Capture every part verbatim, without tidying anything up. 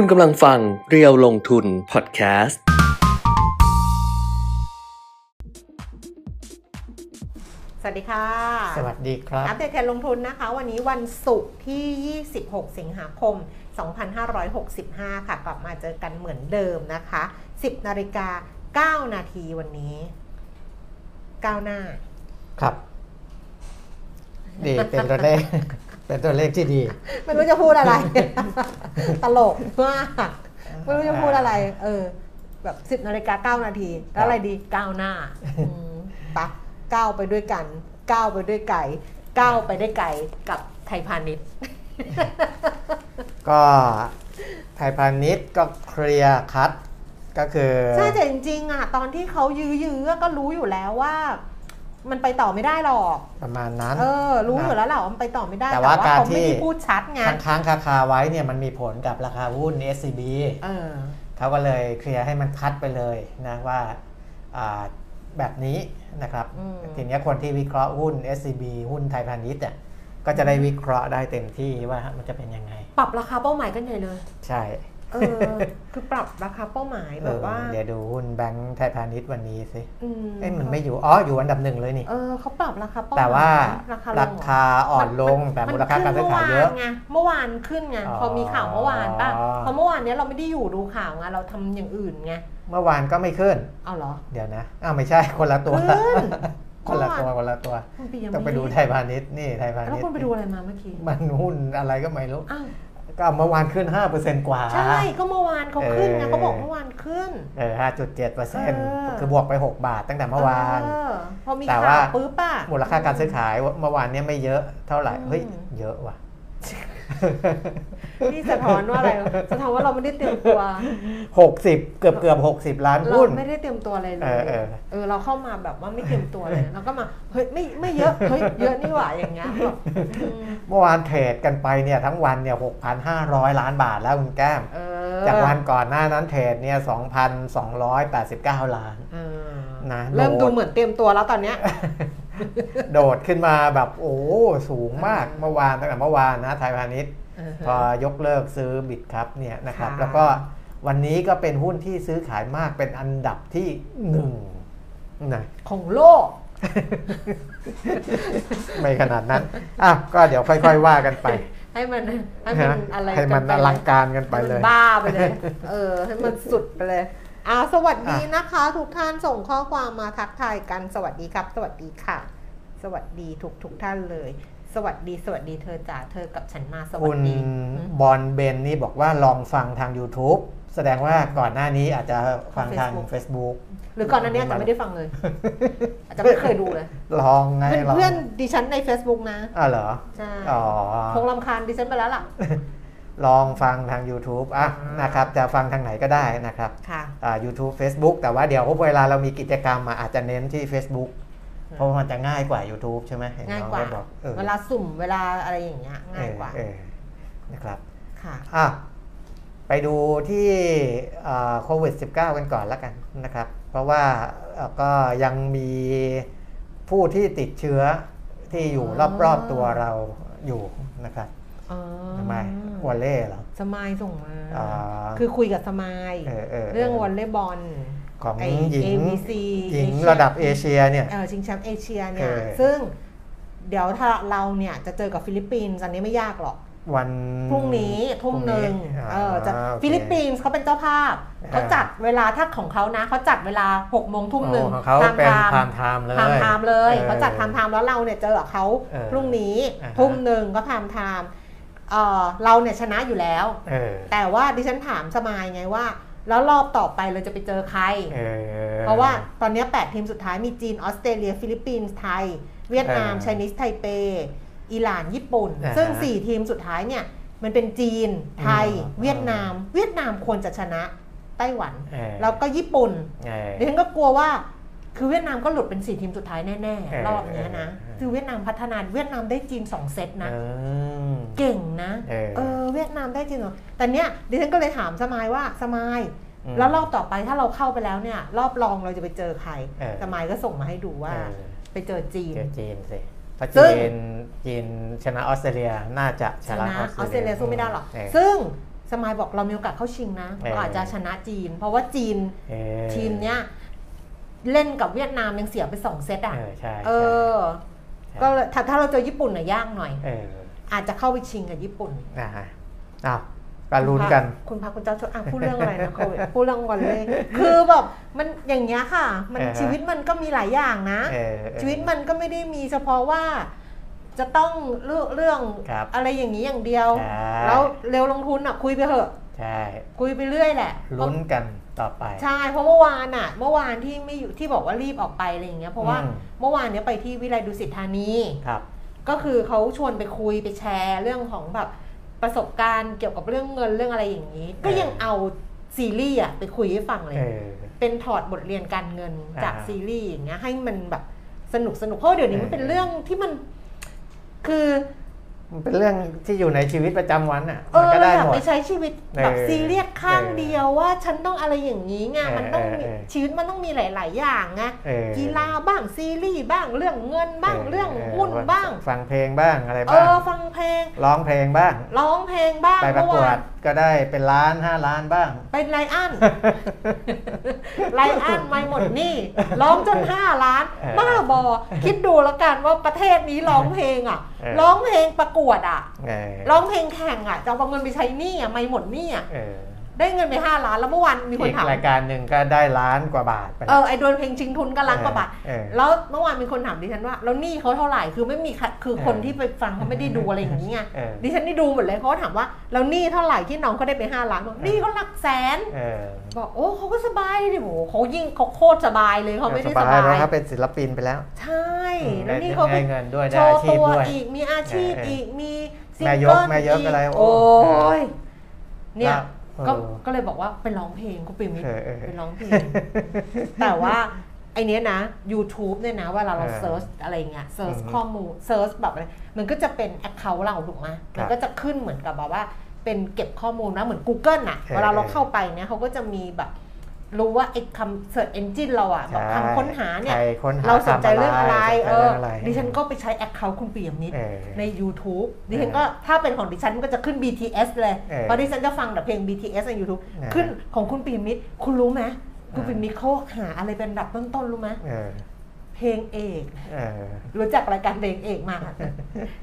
คุณกำลังฟังเรียวลงทุนพอดแคสต์สวัสดีค่ะสวัสดีครับอัปเดตการลงทุนนะคะวันนี้วันศุกร์ที่ยี่สิบหกสิงหาคมสองพันห้าร้อยหกสิบห้าค่ะกลับมาเจอกันเหมือนเดิมนะคะสิบนาฬิกาเก้านาทีวันนี้ก้าวหน้าครับดีเป็นตัวเลขเป็นตัวเลขที่ดีไม่รู้จะพูดอะไรตลกมากไม่รู้จะพูดอะไรเออแบบสิบนาฬิกาเก้านาทีแล้วอะไรดีก้าวหน้าปะก้าวไปด้วยกันก้าวไปด้วยไก่ก้าวไปได้ไก่กับไทยพาณิชย์ก็ไทยพาณิชย์ก็เคลียร์คัทก็คือใช่แต่จริงๆอ่ะตอนที่เขายื้อๆก็รู้อยู่แล้วว่ามันไปต่อไม่ได้หรอกประมาณนั้นเออรู้อยู่แล้วแหละว่ามันไปต่อไม่ได้แต่ว่าการที่พูดชัดไงค้างคาคาไว้เนี่ยมันมีผลกับราคาหุ้น เอส ซี บี เออเขาก็เลยเคลียร์ให้มันคัดไปเลยนะว่าแบบนี้นะครับทีนี้คนที่วิเคราะห์หุ้น เอส ซี บี หุ้นไทยพาณิชย์เนี่ยก็จะได้วิเคราะห์ได้เต็มที่ว่ามันจะเป็นยังไงปรับราคาเป้าหมายกันใหญ่เลยใช่เออคือปรับราคาเป้าหมายแบบว่าเดี๋ยวดูหุ้นแบงค์ไทยพาณิชย์วันนี้สิเอ้ยมันไม่อยู่อ๋ออยู่อันดับหนึ่งเลยนี่เออเขาปรับราคาเป้าหมายแต่ว่าราคาอ่อนลงแต่มูลค่าการซื้อขายเยอะไงเมื่อวานขึ้นไงพอมีข่าวเมื่อวานป่ะพอเมื่อวานเนี้ยเราไม่ได้อยู่ดูข่าวไงเราทำอย่างอื่นไงเมื่อวานก็ไม่ขึ้นอ้าวเหรอเดี๋ยวนะอ้าวไม่ใช่คนละตัวคนละตัวคนละตัวต้องไปดูไทยพาณิชย์นี่ไทยพาณิชย์แล้วคุณไปดูอะไรมาเมื่อกี้มันหุ้นอะไรก็ไม่รู้ก็เมื่อวานขึ้น ห้าเปอร์เซ็นต์ กว่าใช่ก็เมื่อวานเขาขึ้นนะเขาบอกเมื่อวานขึ้นเออ ห้าจุดเจ็ดเปอร์เซ็นต์ คือบวกไปหกบาทตั้งแต่เมื่อวานพอมีข่าวปึ๊บป่ะมูลค่าการซื้อขายเมื่อวานเนี้ยไม่เยอะเท่าไหร่เฮ้ยเยอะว่ะนี่สะท้อนว่าอะไรสะท้อนว่าเราไม่ได้เตรียมตัวหกสิบเกือบเกือบหกสิบล้านหุ้นเราไม่ได้เตรียมตัวอะไรเลยเออเราเข้ามาแบบว่าไม่เตรียมตัวเลยเราก็มาเฮ้ยไม่ไม่เยอะเฮ้ยเยอะนี่หว่าอย่างเงี้ยเมื่อวานเทรดกันไปเนี่ยทั้งวันเนี่ย หกพันห้าร้อยล้านบาทแล้วคุณแก้มจากวันก่อนหน้านั้นเทรดเนี่ย สองพันสองร้อยแปดสิบเก้าล้านนะเริ่มดูเหมือนเตรียมตัวแล้วตอนเนี้ยโดดขึ้นมาแบบโอ้สูงมากเมื่อวานตั้งแต่เมื่อวานนะไทยพาณิชย์พอยกเลิกซื้อบิตครับเนี่ยนะครับแล้วก็วันนี้ก็เป็นหุ้นที่ซื้อขายมากเป็นอันดับที่หนึ่งนะของโลก ไม่ขนาดนั้นอ่ะก็เดี๋ยวค่อยๆว่ากันไปให้มันให้มันอะไรให้มันอลังการกันไปเลยบ้าไปเลยเออให้มันสุดไปเลยอ่าสวัสดีนะคะทุกท่านส่งข้อความมาทักทายกันสวัสดีครับสวัสดีค่ะสวัสดีทุกทุกท่านเลยสวัสดีสวัสดีเธอจ๋าเธอกับฉันมาสวัสดีคุณบอลเบนนี่บอกว่าลองฟังทาง YouTube แสดงว่าก่อนหน้านี้อาจจะฟังทาง Facebook หรือก่อนหน้านี้อาจจะไม่ได้ฟังเลยอาจจะไม่เคยดูเลยลองไงเพื่อนดิฉันใน Facebook นะอ้าวเหรอใช่อ๋อคงรำคาญดิฉันไปแล้วล่ะลองฟังทาง YouTube อ่ะนะครับจะฟังทางไหนก็ได้นะครับค่ะอ่า YouTube Facebook แต่ว่าเดี๋ยวเวลาเรามีกิจกรรมอาจจะเน้นที่ Facebook เพราะมันจะง่ายกว่า YouTube ใช่มั้ยเห็นน้องก็บอกเออเวลาสุ่มเวลาอะไรอย่างเงี้ยง่ายกว่านะครับค่ะอ่ะไปดูที่เอ่อโควิดสิบเก้า กันก่อนละกันนะครับเพราะว่าก็ยังมีผู้ที่ติดเชื้อที่อยู่รอบๆตัวเราอยู่นะครับทำไมวอลเล่เหรอสมายส่งมาคือคุยกับสมายเรื่องวอลเล่บอลของหญิงหญิงระดับเอเชียเนี่ยชิงแชมป์เอเชียเนี่ยซึ่งเดี๋ยวถ้าเราเนี่ยจะเจอกับฟิลิปปินส์อันนี้ไม่ยากหรอกวันพรุ่งนี้ทุ่มหนึ่งฟิลิปปินส์เขาเป็นเจ้าภาพเขาจัดเวลาถ้าของเขานะเขาจัดเวลาหกโมงทุ่มหนึ่งทางทามทามทามเลยเขาจัดทามทามแล้วเราเนี่ยเจอกับเขาพรุ่งนี้ทุ่มหนึ่งก็ทามทามเอ่อเราเนี่ยชนะอยู่แล้วแต่ว่าดิฉันถามสมายไงว่าแล้วรอบต่อไปเราจะไปเจอใคร เ, เพราะว่าตอนนี้แปดทีมสุดท้ายมีจีนออสเตรเลียฟิลิปปินส์ไทยเวียดนามไชนีสไทเปอิหร่านญี่ปุ่นซึ่งสี่ทีมสุดท้ายเนี่ยมันเป็นจีนไทยเวียดนามเวียดนามควรจะชนะไต้หวันแล้วก็ญี่ปุ่นดิฉันก็กลัวว่าคือเวียดนามก็หลุดเป็นสี่ทีมสุดท้ายแน่ๆรอบนี้นะคือเวียดนามพัฒนาเวียดนามได้จีนสองเซตนะเก่งนะเออ เออเวียดนามได้จริงเหรอแต่เนี้ยดิฉันก็เลยถามสมายว่าสมายแล้วรอบต่อไปถ้าเราเข้าไปแล้วเนี่ยรอบรองเราจะไปเจอใครสมายก็ส่งมาให้ดูว่าไปเจอจีนเจอจีนสิเพราะจีนจีนชนะออสเตรเลียน่าจะชนะออสเตรเลียสู้ไม่ได้หรอกซึ่ง สมายบอกเรามีโอกาสเข้าชิงนะเราอาจจะชนะจีนเพราะว่าจีนทีมเนี้ยเล่นกับเวียดนามยังเสียไปสองเซตอ่ะเออก็ถ้าถ้าเราเจอญี่ปุ่นน่ะยากหน่อยอาจจะเข้าไปชิงกับญี่ปุ่นนะฮะอ้าวการลุ้นกันคุณพาคุณเจ้าชดอ่ะพูดเรื่องอะไรนะคุณพูดเรื่องวันเลยคือแบบมันอย่างเงี้ยค่ะมันชีวิตมันก็มีหลายอย่างนะชีวิตมันก็ไม่ได้มีเฉพาะว่าจะต้องเลือกเรื่องอะไรอย่างนี้อย่างเดียวแล้วเร็วลงทุนอ่ะคุยไปเถอะใช่คุยไปเรื่อยแหละลุ้นกันต่อไปใช่เพราะเมื่อวานอ่ะเมื่อวานที่ไม่อยู่ที่บอกว่ารีบออกไปอะไรอย่างเงี้ยเพราะว่าเมื่อวานเนี้ยไปที่วิไลดุสิตธานีก็คือเขาชวนไปคุยไปแชร์เรื่องของแบบประสบการณ์เกี่ยวกับเรื่องเงินเรื่องอะไรอย่างนี้ก็ยังเอาซีรีส์อ่ะไปคุยให้ฟังเลยเป็นถอดบทเรียนการเงินจากซีรีส์อย่างเงี้ยให้มันแบบสนุกสนุกเพราะเดี๋ยวนี้มันเป็นเรื่องที่มันคือมันเป็นเรื่องที่อยู่ในชีวิตประจำวันอ่ะมันก็ได้หมดไม่ใช้ชีวิตแบบซีเรียสข้างเดียวว่าฉันต้องอะไรอย่างนี้ไงมันต้องชีวิตมันต้องมีหลายๆอย่างไงกีฬาบ้างซีรีส์บ้างเรื่องเงินบ้างเรื่องหุ้นบ้างฟังเพลงบ้างอะไรบ้างเออฟังเพลงร้องเพลงบ้างร้องเพลงบ้างไปประกวดก็ได้เป็นล้านห้าล้านบ้างเป็นไลอ้อนไลอ้อนไม่หมดนี่ร้องจนห้าล้านบ้าบอคิดดูแล้วกันว่าประเทศนี้ร้องเพลงอ่ะร้องเพลงประกวดอ่ะร้องเพลงแข่งอ่ะจะเอาเงินไปใช้หนี้อ่ะไม่หมดหนี้อ่ะได้เงินไปห้าล้านแล้วเมื่อวานมีคนถามรายการหนึ่งก็ได้ล้านกว่าบาทเออไอโดนเพลงชิงทุนก็ล้านกว่าบาทแล้วเมื่อวานมีคนถามดิฉันว่าแล้วหนี้เขาเท่าไหร่คือไม่มีคือคนที่ไปฟังเขาไม่ได้ดูอะไรอย่างนี้ไงดิฉันนี่ดูหมดเลยเขาถามว่าแล้วหนี้เท่าไหร่ที่น้องเขาได้ไปห้าล้านหนี้เขาหลักแสนบอกโอ้เขาก็สบายดิโหเขายิ่งเขาโคตรสบายเลยเขาไม่ได้สบายแล้วเขาเป็นศิลปินไปแล้วใช่แล้วนี่เขาได้เงินด้วยได้อาชีพด้วยอีกมีอาชีพอีกมีซิงเกิลอีกโอ้ยเนี่ยก็เลยบอกว่าไปร้องเพลงกูปิ่มมิตรไปร้องเพลงแต่ว่าไอเนี้ยนะ YouTube เนี่ยนะเวลาเราเซิร์ชอะไรเงี้ยเซิร์ชข้อมูลเซิร์ชแบบอะไรมันก็จะเป็น account เราถูกไหมมันก็จะขึ้นเหมือนกับแบบว่าเป็นเก็บข้อมูลนะเหมือน Google น่ะเวลาเราเข้าไปเนี่ยเขาก็จะมีแบบรู้ว่าไอ้คำ search engine เราอ่ะแบบคำค้นหาเนี่ยเราสนใจเรื่องอะไรเออดิฉันก็ไปใช้ account คุณปิ่มมิตรใน YouTube ดิฉันก็ถ้าเป็นของดิฉันมันก็จะขึ้น บี ที เอส เลยเพราะดิฉันจะฟังแต่เพลง บี ที เอส ใน YouTube ขึ้นของคุณปิ่มมิตรคุณรู้ไหมคุณปิ่มมิตรเขาหาอะไรเป็นดับต้นๆรู้ไหมเพลงเอกรู้จักรายการเพลงเอกมา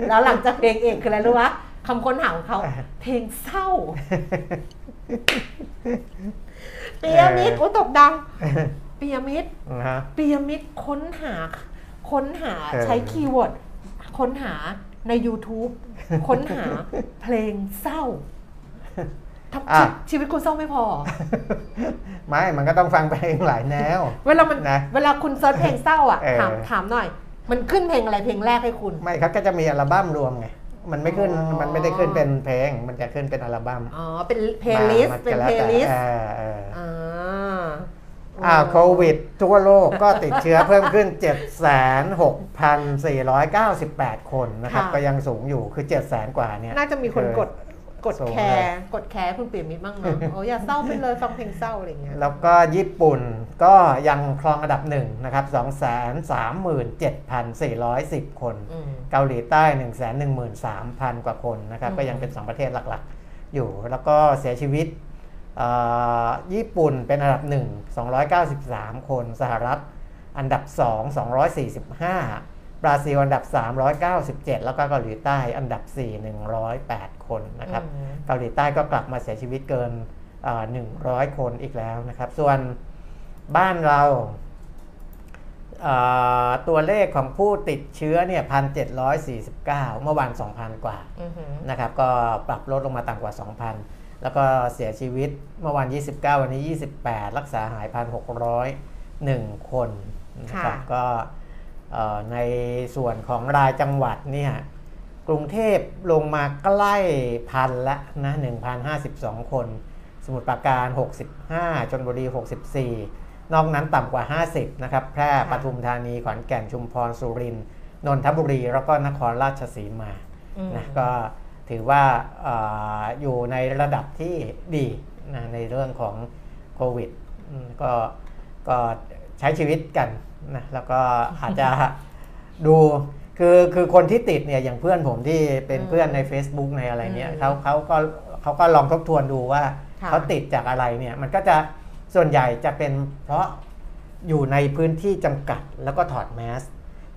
แล้วหลังจากเพลงเอกคืออะไรรู้วะคำค้นหาของเขาเพลงเศร้าปียมิตรโอ้ตกดังปียมิตรปียมิตรค้นหาค้นหาใช้คีย์เวิร์ดค้นหาใน YouTube ค้นหาเพลงเศร้าชีวิตคุณเศร้าไม่พอไม่มันก็ต้องฟังเพลงหลายแนวเวลามันเวลาคุณเซิร์ชเพลงเศร้าอ่ะถามถามหน่อยมันขึ้นเพลงอะไรเพลงแรกให้คุณไม่ครับก็จะมีอัลบั้มรวมไงมันไม่ขึ้นมันไม่ได้ขึ้นเป็นเพลงมันจะขึ้นเป็นอัลบั้มอ๋อเป็นเพลย์ลิสต์เป็นเพลย์ลิสต์อ่าอ่าโควิดทั่วโลกก็ติดเชื้อเพิ่มขึ้น เจ็ดแสนหกพันสี่ร้อยเก้าสิบแปด คนนะครับก็ยังสูงอยู่คือ เจ็ดแสน กว่าเนี่ยน่าจะมีคนกดกดแคร์กดแคร์คุณปิ่มมิตรบ้างเนาะโอ้อย่าเศร้าไปเลยฟังเพลงเศร้าอะไรเงี้ยแล้วก็ญี่ปุ่นก็ยังครองอันดับหนึ่งนะครับ สองแสนสามหมื่นเจ็ดพันสี่ร้อยสิบ คนเกาหลีใต้ หนึ่งแสนหนึ่งหมื่นสามพัน กว่าคนนะครับก็ยังเป็นสองประเทศหลักๆอยู่แล้วก็เสียชีวิตญี่ปุ่นเป็นอันดับหนึ่ง สองร้อยเก้าสิบสาม คนสหรัฐอันดับสอง สองร้อยสี่สิบห้าบราซิลอันดับสามร้อยเก้าสิบเจ็ดแล้วก็เกาหลีใต้อันดับสี่ หนึ่งร้อยแปดคนนะครับเกาหลีใต้ก็กลับมาเสียชีวิตเกินหนึ่งร้อยคนอีกแล้วนะครับส่วนบ้านเราตัวเลขของผู้ติดเชื้อเนี่ยหนึ่งพันเจ็ดร้อยสี่สิบเก้าเมื่อวาน สองพัน กว่านะครับก็ปรับลดลงมาต่ำกว่า สองพัน แล้วก็เสียชีวิตเมื่อวานยี่สิบเก้าวันนี้ยี่สิบแปดรักษาหาย หนึ่งพันหกร้อยเอ็ด คนนะครับก็ในส่วนของรายจังหวัดเนี่ยกรุงเทพลงมาใกล้พันละนะหนึ่งพันห้าสิบสองคนสมุทรปราการหกสิบห้าชลบุรีหกสิบสี่นอกนั้นต่ำกว่าห้าสิบนะครับแพร่ปทุมธานีขอนแก่นชุมพรสุรินทร์นนทบุรีแล้วก็นครราชสีมานะก็ถือว่าเอ่ออยู่ในระดับที่ดีนะในเรื่องของโควิดก็ก็ใช้ชีวิตกันนะแล้วก็อาจจะดูคือคือคนที่ติดเนี่ยอย่างเพื่อนผมที่เป็นเพื่อนใน Facebook ในอะไรเนี้ยเขาเขาก็ เขาก็ลองทบทวนดูว่าเขาติดจากอะไรเนี่ยมันก็จะส่วนใหญ่จะเป็นเพราะอยู่ในพื้นที่จำกัดแล้วก็ถอดแมส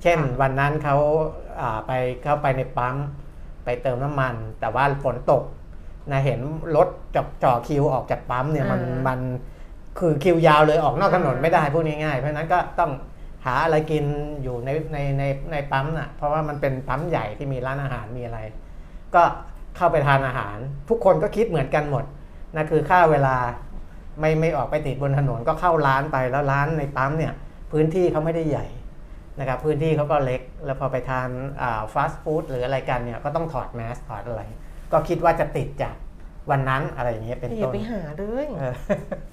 เช่นวันนั้นเขาไปเข้าไปในปั๊มไปเติมน้ำมันแต่ว่าฝนตกนะเห็นรถจ่อคิวออกจากปั๊มเนี่ยมันมันคือคิวยาวเลยออกนอกถนนไม่ได้พวกนี้ง่ายเพราะนั้นก็ต้องหาอะไรกินอยู่ในในในในปั๊มน่ะเพราะว่ามันเป็นปั๊มใหญ่ที่มีร้านอาหารมีอะไรก็เข้าไปทานอาหารทุกคนก็คิดเหมือนกันหมดนะคือค่าเวลาไม่ไม่ออกไปติดบนถนนก็เข้าร้านไปแล้วร้านในปั๊มเนี่ยพื้นที่เขาไม่ได้ใหญ่นะครับพื้นที่เขาก็เล็กแล้วพอไปทานอ่าฟาสต์ฟู้ดหรืออะไรกันเนี่ยก็ต้องถอดแมสถอดอะไรก็คิดว่าจะติดจากวันนั้นอะไรอย่างเงี้ยเป็นต้นอย่าไปหาเลย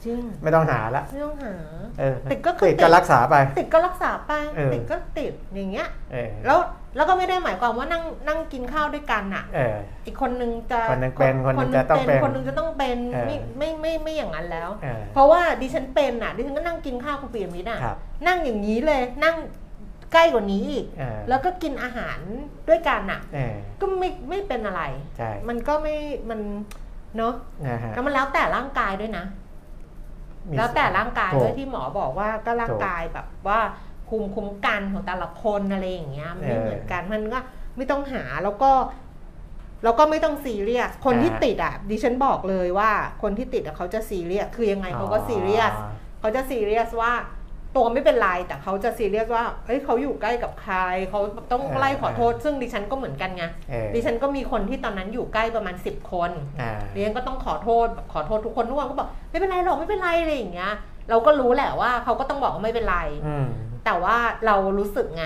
จริงไม่ต้องหาละไม่ต้องหาติดก็ติดก็รักษาไปติดก็รักษาไปติดก็ติดอย่างเงี้ยแล้วแล้วก็ไม่ได้หมายความว่านั่งนั่งกินข้าวด้วยกันอ่ะอีกคนนึงจะคนนึงเป็นคนนึงจะต้องเป็นคนนึงจะต้องเป็นไม่ไม่ไม่ไม่อย่างนั้นแล้วเพราะว่าดิฉันเป็นอ่ะดิฉันก็นั่งกินข้าวกับเปียมิดอ่ะนั่งอย่างนี้เลยนั่งใกล้กว่านี้อีกแล้วก็กินอาหารด้วยกันอ่ะก็ไม่ไม่เป็นอะไรมันก็ไม่มันเนาะแล้วมันแล้วแต่ร่างกายด้วยนะแล้วแต่ร่างกายด้วยที่หมอบอกว่าก็ร่างกายแบบว่าภูมิคุ้มกันของแต่ละคนอะไรอย่างเงี้ยไม่เหมือนกันมันก็ไม่ต้องหาแล้วก็แล้วก็ไม่ต้องซีเรียสคนที่ติดอ่ะดิฉันบอกเลยว่าคนที่ติดเขาจะซีเรียสคือยังไงเขาก็ซีเรียสเขาจะซีเรียสว่าตัวไม่เป็นไรแต่เขาจะซีเรียสว่าเฮ้ยเขาอยู่ใกล้กับใครเขาต้องไล่ขอโทษซึ่งดิฉันก็เหมือนกันไงดิฉันก็มีคนที่ตอนนั้นอยู่ใกล้ประมาณสิบคนดิฉันก็ต้องขอโทษขอโทษทุกคนทุกคนก็บอกไม่เป็นไรหรอกไม่เป็นไรอะไรอย่างเงี้ยเราก็รู้แหละว่าเขาก็ต้องบอกว่าไม่เป็นไรแต่ว่าเรารู้สึกไง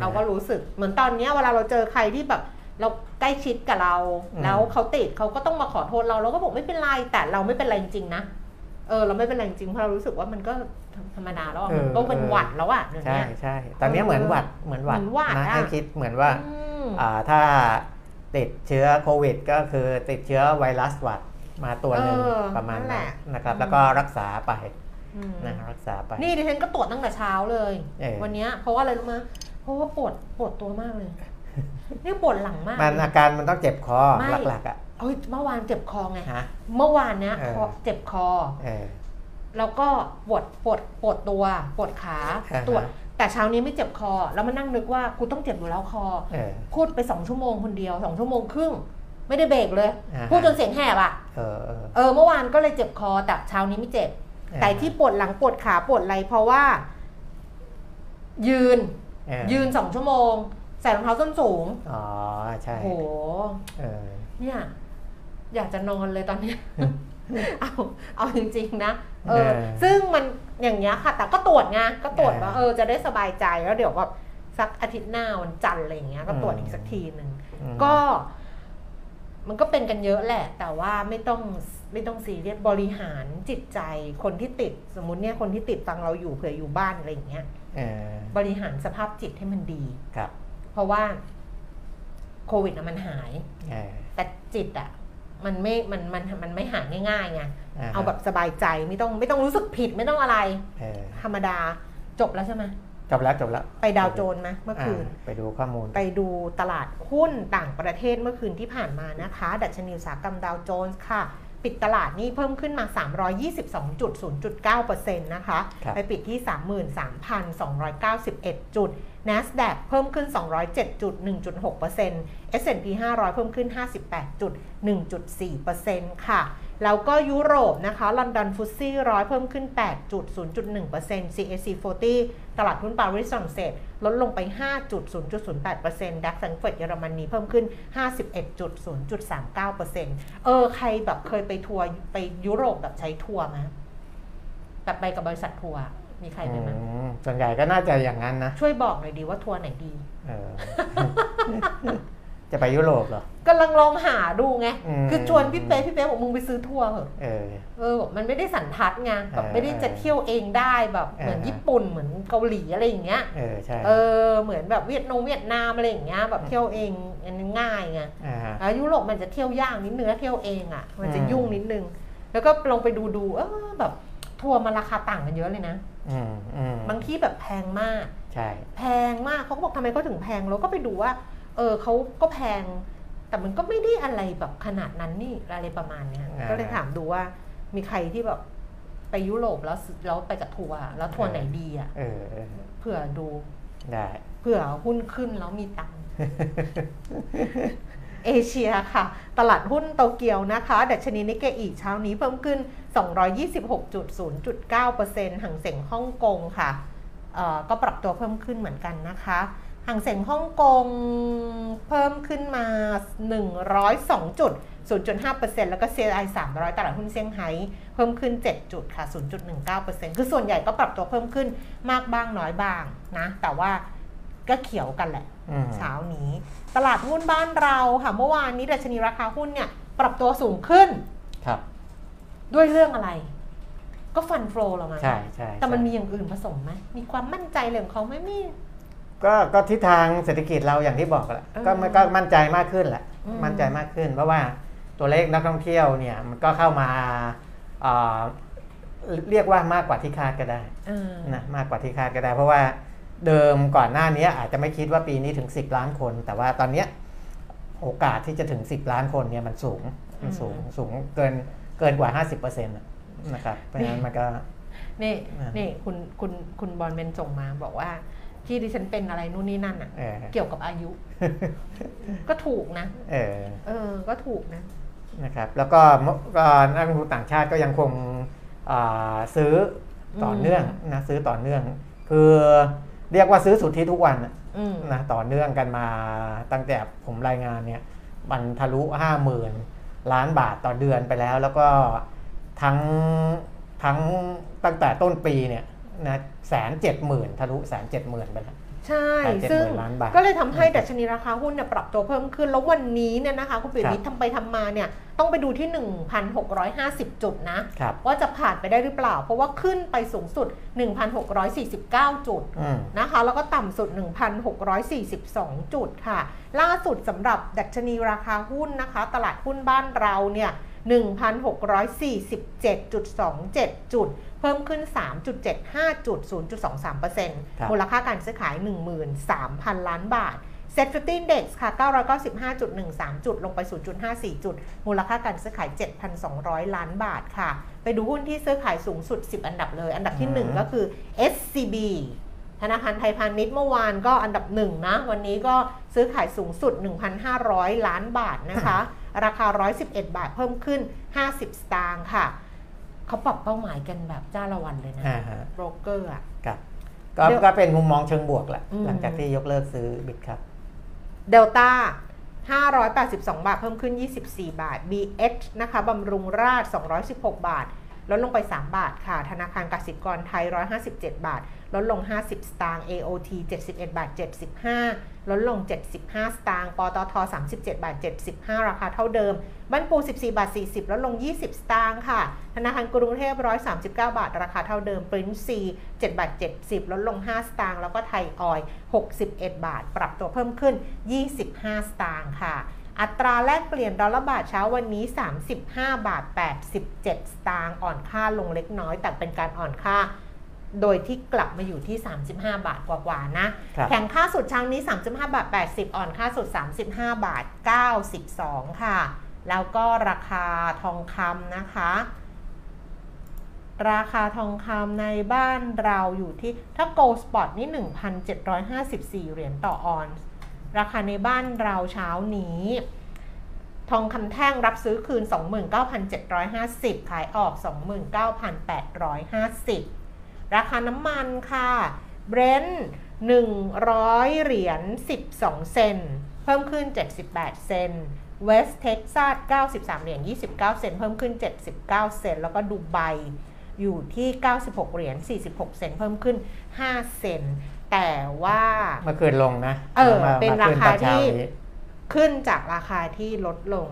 เราก็รู้สึกเหมือนตอนนี้เวลาเราเจอใครที่แบบเราใกล้ชิดกับเราแล้วเขาติดเขาก็ต้องมาขอโทษเราเราก็บอกไม่เป็นไรแต่เราไม่เป็นไรจริงๆนะเออเราไม่เป็นไรจริงเพราะเรารู้สึกว่ามันก็ธรรมดาแล้วอ่ะมันก็เป็นหวัดแล้วอ่ะอย่างเงี้ยใช่ใช่ตอนนี้เหมือนหวัดเหมือนหวัดนะให้คิดเหมือนว่าอ่าถ้าติดเชื้อโควิดก็คือติดเชื้อไวรัสหวัดมาตัวนึงประมาณนั้นนะครับแล้วก็รักษาไปนะรักษาไปนี่ดิฉันก็ตรวจตั้งแต่เช้าเลยวันนี้เพราะว่าอะไรรู้มั้ยเพราะว่าปวดปวดตัวมากเลยนี่ปวดหลังมากมันอาการมันต้องเจ็บคอหลักๆอ่ะเอ้ยเมื่อวานเจ็บคอไงฮะเมื่อวานนะเจ็บคอแล้วก็ปวดปวดปวดตัวปวดขาปวดแต่เช้านี้ไม่เจ็บคอแล้วมานั่งนึกว่ากูต้องเจ็บอยู่แล้วคอพูดไปสองชั่วโมงคนเดียวสองชั่วโมงครึ่งไม่ได้เบรกเลยพูดจนเสียงแหบอ่ะเออเออเมื่อวานก็เลยเจ็บคอแต่เช้านี้ไม่เจ็บแต่ที่ปวดหลังปวดขาปวดไหล่เพราะว่ายืนยืนสองชั่วโมงใส่รองเท้าส้นสูงอ๋อใช่โอ้โหเออเนี่ยอยากจะนอนเลยตอนนี้เอาเอาจริงๆนะเออซึ่งมันอย่างเงี้ยค่ะแต่ก็ตรวจไงก็ตรวจว่าเออจะได้สบายใจแล้วเดี๋ยวก็สักอาทิตย์หน้าวันจันทร์อะไรอย่างเงี้ยก็ตรวจอีกสักทีนึงก็มันก็เป็นกันเยอะแหละแต่ว่าไม่ต้องไม่ต้องซีเรียสบริหารจิตใจคนที่ติดสมมุติเนี่ยคนที่ติดฟังเราอยู่เผื่ออยู่บ้านอะไรอย่างเงี้ยบริหารสภาพจิตให้มันดีครับเพราะว่าโควิดอะมันหายแต่จิตอะมันไม่มันมันมันไม่หายง่ายๆไงเอาแบบสบายใจไม่ต้องไม่ต้องรู้สึกผิดไม่ต้องอะไรธรรมดาจบแล้วใช่ไหมจบแล้วจบแล้วไปดาวโจนส์ไหมเมื่อคืนไปดูข้อมูลไปดูตลาดหุ้นต่างประเทศเมื่อคืนที่ผ่านมานะคะดัชนีอุตสาหกรรมดาวโจนส์ค่ะปิดตลาดนี่เพิ่มขึ้นมา สามร้อยยี่สิบสองจุดศูนย์เก้าเปอร์เซ็นต์ นะคะไปปิดที่ สามหมื่นสามพันสองร้อยเก้าสิบเอ็ด จุด NASDAQ เพิ่มขึ้น สองร้อยเจ็ดจุดหนึ่งเปอร์เซ็นต์ เอส แอนด์ พี ห้าร้อยเพิ่มขึ้น ห้าสิบแปดจุดหนึ่งเปอร์เซ็นต์ ค่ะแล้วก็ยุโรปนะคะลอนดอนฟุตซี่หนึ่งร้อยเพิ่มขึ้น แปดจุดศูนย์เปอร์เซ็นต์ ซี เอส ซี สี่สิบตลาดหุ้นปารีสฝรั่งเศสลดลงไป ห้าจุดศูนย์ศูนย์แปดเปอร์เซ็นต์ ดัชแฟรงก์เฟิร์ตเยอรมนีเพิ่มขึ้น ห้าสิบเอ็ดจุดศูนย์สามเก้าเปอร์เซ็นต์ เออใครแบบเคยไปทัวร์ไปยุโรปแบบใช้ทัวร์มั้ยแบบไปกับบริษัททัวร์มีใครไปมั้ยส่วนใหญ่ก็น่าจะอย่างนั้นนะช่วยบอกหน่อยดีว่าทัวร์ไหนดีเออ จะไปยุโรปเหรอกำลังลองหาดูไงคือชวนพี่เป๊ะพี่เป๊ะบอกมึงไปซื้อทัวร์เหอะเออเออมันไม่ได้สันทัดไงแบบไม่ได้จะเที่ยวเองได้แบบเหมือนญี่ปุ่นเหมือนเกาหลีอะไรอย่างเงี้ยเออใช่เออเหมือนแบบเวียดนามเวียดนามอะไรอย่างเงี้ยแบบเที่ยวเองง่ายไงแล้วยุโรปมันจะเที่ยวยากนิดนึงเที่ยวเองอ่ะมันจะยุ่งนิดนึงแล้วก็ลองไปดูดูเออแบบทัวร์มันราคาต่างกันเยอะเลยนะบางที่แบบแพงมากใช่แพงมากเขาก็บอกทำไมเขาถึงแพงแล้วก็ไปดูว่าเออเขาก็แพง แต่มันก็ไม่ได้อะไรแบบขนาดนั้นนี่อะไรประมาณเนี้ยก็เลยถามดูว่ามีใครที่แบบไปยุโรปแล้วแล้วไปกับทัวร์แล้วทัวร์ไหนดีอ่ะเผื่อดูได้เผื่อหุ้นขึ้นแล้วมีตังค์เอเชียค่ะตลาดหุ้นโตเกียวนะคะดัชนีนิกเกอิเช้านี้เพิ่มขึ้น สองร้อยยี่สิบหกจุดศูนย์เก้าเปอร์เซ็นต์ หังเส็งฮ่องกงค่ะเอ่อก็ปรับตัวเพิ่มขึ้นเหมือนกันนะคะหังเส็งฮ่องกงเพิ่มขึ้นมา หนึ่งร้อยสองจุดศูนย์ห้าเปอร์เซ็นต์ แล้วก็ ซี ไอ สามร้อยตลาดหุ้นเซี่ยงไฮ้เพิ่มขึ้นเจ็ดจุดค่ะ ศูนย์จุดหนึ่งเก้าเปอร์เซ็นต์ คือส่วนใหญ่ก็ปรับตัวเพิ่มขึ้นมากบ้างน้อยบ้างนะแต่ว่าก็เขียวกันแหละเช้านี้ตลาดหุ้นบ้านเราค่ะเมื่อวานนี้ดัชนีราคาหุ้นเนี่ยปรับตัวสูงขึ้นครับด้วยเรื่องอะไรก็ฟันโฟลเรามาใช่ใช่แต่มันมีอย่างอื่นผสมไหมมีความมั่นใจเรื่องเขาไหมมีก็ก็ทิศทางเศรษฐกิจเราอย่างที่บอกแหละก็ก็มั่นใจมากขึ้นแหละมั่นใจมากขึ้นเพราะว่าตัวเลขนักท่องเที่ยวเนี่ยมันก็เข้ามาเรียกว่ามากกว่าที่คาดก็ได้นะมากกว่าที่คาดก็ได้เพราะว่าเดิมก่อนหน้านี้อาจจะไม่คิดว่าปีนี้ถึงสิบล้านคนแต่ว่าตอนนี้โอกาสที่จะถึงสิบล้านคนเนี่ยมันสูงมันสูงสูงเกินเกินกว่า ห้าสิบเปอร์เซ็นต์ นะครับเพราะฉะนั้นมันก็นี่นี่คุณคุณคุณบอลเมนส่งมาบอกว่าที่ดิฉันเป็นอะไรนู่นนี่นั่นอ่ะเกี่ยวกับอายุก็ถูกนะเออเออก็ถูกนะนะครับแล้วก็นักลงทุนต่างชาติก็ยังคงซื้อต่อเนื่องนะซื้อต่อเนื่องคือเรียกว่าซื้อสุทธิทุกวันนะต่อเนื่องกันมาตั้งแต่ผมรายงานเนี่ยมันทะลุ ห้าหมื่น ล้านบาทต่อเดือนไปแล้วแล้วก็ทั้งทั้งตั้งแต่ต้นปีเนี่ยนะแสนเจ็ดหมื่นทะลุแสนเจ็ดหมื่นไปแล้วใช่ซึ่งก็เลยทำให้ดัชนีราคาหุ้นเนี่ยปรับตัวเพิ่มขึ้นแล้ววันนี้เนี่ยนะคะคุณปิยมิตรทำไปทำมาเนี่ยต้องไปดูที่ หนึ่งพันหกร้อยห้าสิบ จุดนะว่าจะผ่านไปได้หรือเปล่าเพราะว่าขึ้นไปสูงสุด หนึ่งพันหกร้อยสี่สิบเก้า จุดนะคะแล้วก็ต่ำสุด หนึ่งพันหกร้อยสี่สิบสอง จุดค่ะล่าสุดสำหรับดัชนีราคาหุ้นนะคะตลาดหุ้นบ้านเราเนี่ย หนึ่งพันหกร้อยสี่สิบเจ็ดจุดสองเจ็ด จุดเพิ่มขึ้น สามจุดเจ็ดห้า จุด ศูนย์จุดสองสามเปอร์เซ็นต์ มูลค่าการซื้อขาย หนึ่งหมื่นสามพัน ล้านบาท เซ็ต ห้าสิบ Index ค่ะ เก้าร้อยเก้าสิบห้าจุดหนึ่งสาม จุดลงไป ศูนย์จุดห้าสี่ จุดมูลค่าการซื้อขาย เจ็ดพันสองร้อย ล้านบาทค่ะไปดูหุ้นที่ซื้อขายสูงสุดสิบอันดับเลยอันดับที่หนึ่งก็คือ เอส ซี บี ธนาคารไทยพาณิชย์เมื่อวานก็อันดับหนึ่งนะวันนี้ก็ซื้อขายสูงสุด หนึ่งพันห้าร้อย ล้านบาทนะคะราคาหนึ่งร้อยสิบเอ็ดบาทเพิ่มขึ้นห้าสิบสตางค์ค่ะเขาปรับเป้าหมายกันแบบจ้าละวันเลยนะโบรกเกอร์อ่ะก็ก็เป็นมุมมองเชิงบวกแหละหลังจากที่ยกเลิกซื้อบิตครับเดลต้าห้าร้อยแปดสิบสองบาทเพิ่มขึ้นยี่สิบสี่บาท บี เอช นะคะบำรุงราษฎร์สองร้อยสิบหกบาทลดลงไปสามบาทค่ะธนาคารกสิกรไทยหนึ่งร้อยห้าสิบเจ็ดบาทลดลงห้าสิบสตางค์ เอ โอ ที เจ็ดสิบเอ็ดบาทเจ็ดสิบห้าลดลงเจ็ดสิบห้าสตางค์ปตทสามสิบเจ็ดบาทเจ็ดสิบห้าราคาเท่าเดิมบ้านปูสิบสี่บาทสี่สิบลดลงยี่สิบสตางค์ค่ะธนาคารกรุงเทพหนึ่งร้อยสามสิบเก้าบาทราคาเท่าเดิมปริ้นท์ C เจ็ดบาทเจ็ดสิบลดลงห้าสตางค์แล้วก็ไทยออยล์หกสิบเอ็ดบาทปรับตัวเพิ่มขึ้นยี่สิบห้าสตางค์ค่ะอัตราแลกเปลี่ยนดอลลาร์บาทเช้าวันนี้สามสิบห้าบาทแปดสิบเจ็ดสตางค์อ่อนค่าลงเล็กน้อยแต่เป็นการอ่อนค่าโดยที่กลับมาอยู่ที่สามสิบห้าบาทกว่าๆนะแข่งค่าสุดเช้านี้สามสิบห้าบาทแปดสิบอ่อนค่าสุดสามสิบห้าบาทเก้าสิบสองค่ะแล้วก็ราคาทองคำนะคะราคาทองคำในบ้านเราอยู่ที่ถ้าโกลด์สปอตนี่ หนึ่งพันเจ็ดร้อยห้าสิบสี่ เหรียญต่อออนซ์ราคาในบ้านเราเช้านี้ทองคำแท่งรับซื้อคืน สองหมื่นเก้าพันเจ็ดร้อยห้าสิบ ขายออก สองหมื่นเก้าพันแปดร้อยห้าสิบ ราคาน้ำมันค่ะเบรนท์หนึ่งร้อยเหรียญสิบสองเซนต์เพิ่มขึ้นเจ็ดสิบแปดเซนต์เวสเท็กซัสเก้าสิบสามเหรียญยี่สิบเก้าเซนต์เพิ่มขึ้นเจ็ดสิบเก้าเซนต์แล้วก็ดูไบอยู่ที่เก้าสิบหกเหรียญสี่สิบหกเซนต์เพิ่มขึ้นห้าเซนต์แต่ว่าเมื่อคืนลงนะเออเป็นราคาที่ขึ้นจากราคาที่ลดลง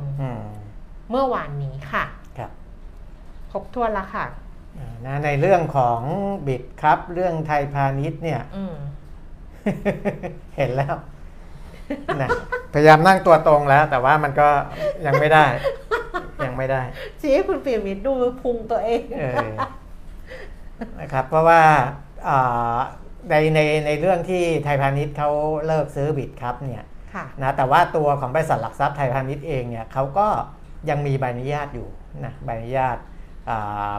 เมื่อวานนี้ค่ะครับครบถ้วนละค่ะนะในเรื่องของบิตครับเรื่องไทยพาณิชย์เนี่ย เห็นแล้ว นะพยายามนั่งตัวตรงแล้วแต่ว่ามันก็ยังไม่ได้ ยังไม่ได้ชี้คุณปิยมิตรดูพุงตัวเองเออ นะครับเพราะว่าในในในเรื่องที่ไทยพาณิชย์เขาเลิกซื้อบิตครับเนี่ย นะแต่ว่าตัวของบริษัทหลักทรัพย์ไทยพาณิชย์เองเนี่ยเขาก็ยังมีใบอนุญาตอยู่นะใบอนุญาต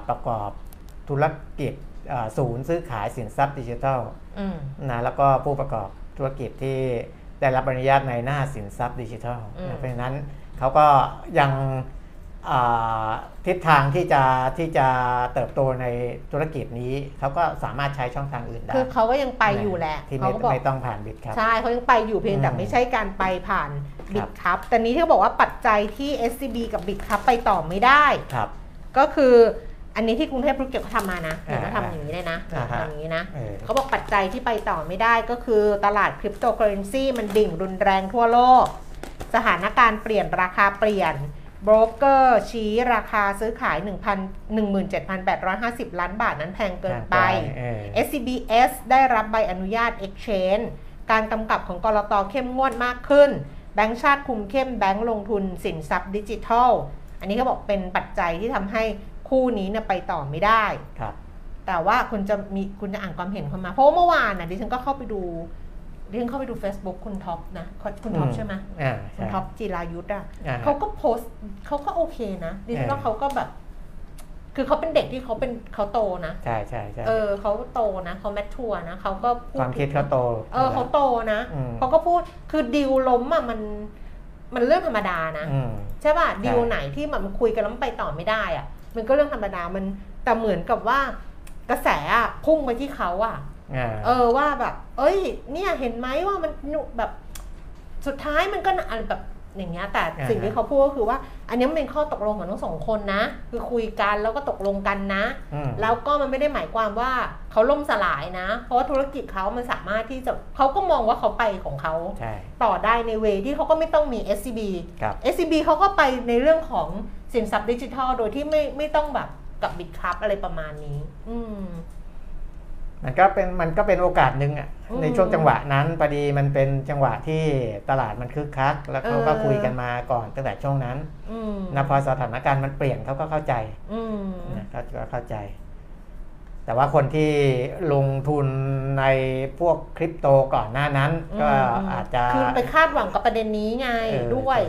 ประกอบธุรกิจศูนย์ซื้อขายสินทรัพย์ดิจิทัลนะแล้วก็ผู้ประกอบธุรกิจที่ได้รับอนุญาตในหน้าสินทรัพย์ดิจิทัลนะเพราะฉะนั้นเขาก็ยังทิศทางที่จะที่จะเติบโตในธุรกิจนี้เขาก็สามารถใช้ช่องทางอื่นได้คือเขาก็ยังไปอยู่แหละที่ไม่ต้องผ่านบิตครับใช่เขายังไปอยู่เพียงแต่ไม่ใช่การไปผ่านบิตครับแต่นี้ที่เขาบอกว่าปัจจัยที่ เอส ซี บี กับบิตครับไปต่อไม่ได้ก็คืออันนี้ที่กรุงเทพธุรกิจเขาทำมานะเดี๋ยวเขาทำอย่างนี้เลยนะอย่างนี้นะเขาบอกปัจจัยที่ไปต่อไม่ได้ก็คือตลาดคริปโตเคอเรนซีมันดิ่งรุนแรงทั่วโลกสถานการณ์เปลี่ยนราคาเปลี่ยนโบรกเกอร์ชี้ราคาซื้อขาย หนึ่งหมื่นเจ็ดพันแปดร้อยห้าสิบ ล้านบาทนั้นแพงเกินไป เอส ซี บี เอส ได้รับใบอนุญาต Exchange การกำกับของกลต.เข้มงวดมากขึ้นแบงก์ชาติคุมเข้มแบงก์ลงทุนสินทรัพย์ดิจิทัลอันนี้ก็บอกเป็นปัจจัยที่ทำให้คู่นี้เนี่ยไปต่อไม่ได้แต่ว่าคุณจะมีคุณจะอ่านความเห็นเข้ามาเพราะเมื่อวานนะดิฉันก็เข้าไปดูเรื่องเข้าไปดู Facebook คุณท็อปนะคุณท็อปใช่ไหมคุณท็อปจิรายุทธ์อ่ะเขาก็โพสเขาก็โอเคนะดิฉันว่าเขาก็แบบคือเขาเป็นเด็กที่เขาเป็นเขาโตนะใช่ใช่เออเขาโตนะเขาแมทชัวร์นะเขาก็ความคิดเขาโตเออเขาโตนะเขาก็พูดคือดิวล้มอ่ะมันมันเรื่องธรรมดานะใช่ป่ะดิวไหนที่แบบมันคุยกันแล้วไปต่อไม่ได้อ่ะมันก็เรื่องธรรมดามันแต่เหมือนกับว่ากระแสอ่ะพุ่งไปที่เขาอ่ะเออว่าแบบเอ้ยเนี่ยเห็นไหมว่ามันแบบสุดท้ายมันก็แบบอย่างเงี้ยแต่สิ่งที่เขาพูดก็คือว่าอันนี้มันเป็นข้อตกลงของทั้งสองคนนะคือคุยกันแล้วก็ตกลงกันนะแล้วก็มันไม่ได้หมายความว่าเขาล่มสลายนะเพราะธุรกิจเขามันสามารถที่จะเขาก็มองว่าเขาไปของเขาต่อได้ในเวที่เขาก็ไม่ต้องมี เอส ซี บี เอส ซี บี เขาก็ไปในเรื่องของสินทรัพย์ดิจิทัลโดยที่ไม่ไม่ต้องแบบกับบิตครับอะไรประมาณนี้อืมมันก็เป็นมันก็เป็นโอกาสหนึ่งอ่ะในช่วงจังหวะนั้นพอดีมันเป็นจังหวะที่ตลาดมันคึกคักแล้วเขาก็คุยกันมาก่อนตั้งแต่ช่วงนั้นนะพอสถานการณ์มันเปลี่ยนเขาก็เข้าใจเขาก็เข้าใจแต่ว่าคนที่ลงทุนในพวกคริปโตก่อนหน้านั้นก็อาจจะคือไปคาดหวังกับประเด็นนี้ไงด้วย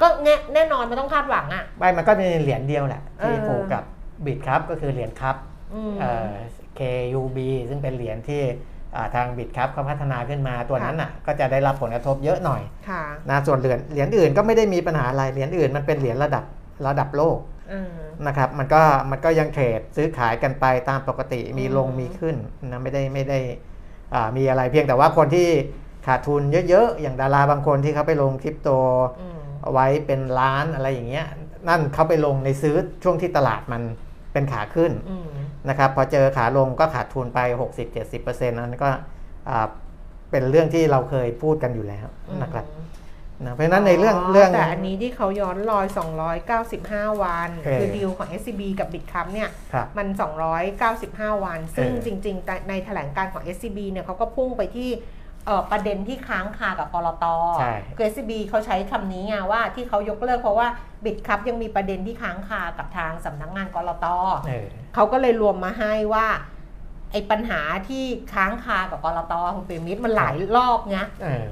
ก็แน่นอนมันต้องคาดหวังอ่ะไม่มันก็มีเหรียญเดียวแหละที่ผูกกับบิตครับก็คือเหรียญครับเค ยู บี ซึ่งเป็นเหรียญที่ทางบิตครับเขาพัฒนาขึ้นมาตัวนั้นอ่ะก็จะได้รับผลกระทบเยอะหน่อยนะส่วนเหรียญเหรียญอื่นก็ไม่ได้มีปัญหาอะไรเหรียญอื่นมันเป็นเหรียญระดับระดับโลกนะครับมันก็มันก็ยังเทรดซื้อขายกันไปตามปกติมีลงมีขึ้นนะไม่ได้ไม่ได้มีอะไรเพียงแต่ว่าคนที่ขาดทุนเยอะๆอย่างดาราบางคนที่เขาไปลงคริปโตเอาไว้เป็นล้านอะไรอย่างเงี้ยนั่นเขาไปลงในซื้อช่วงที่ตลาดมันเป็นขาขึ้นนะครับพอเจอขาลงก็ขาดทุนไป หกสิบถึงเจ็ดสิบเปอร์เซ็นต์ นั้นก็เป็นเรื่องที่เราเคยพูดกันอยู่แล้วนะครับนะเพราะฉะนั้นในเรื่องเรื่องแต่อันนี้ที่เขาย้อนรอยสองร้อยเก้าสิบห้าวันคือดีลของ เอส ซี บี กับ Bitcamp เนี่ยมันสองร้อยเก้าสิบห้าวันซึ่งจริงๆในแถลงการของ เอส ซี บี เนี่ยเขาก็พุ่งไปที่ประเด็นที่ค้างคากับกลต.คือ เอส ซี บี เขาใช้คำนี้ไงว่าที่เขายกเลิกเพราะว่าบิตครับยังมีประเด็นที่ค้างคากับทางสำนักงานกลต.เขาก็เลยรวมมาให้ว่าไอ้ปัญหาที่ค้างคากับกลต.คุณเปรมมิตรมันหลายรอบไง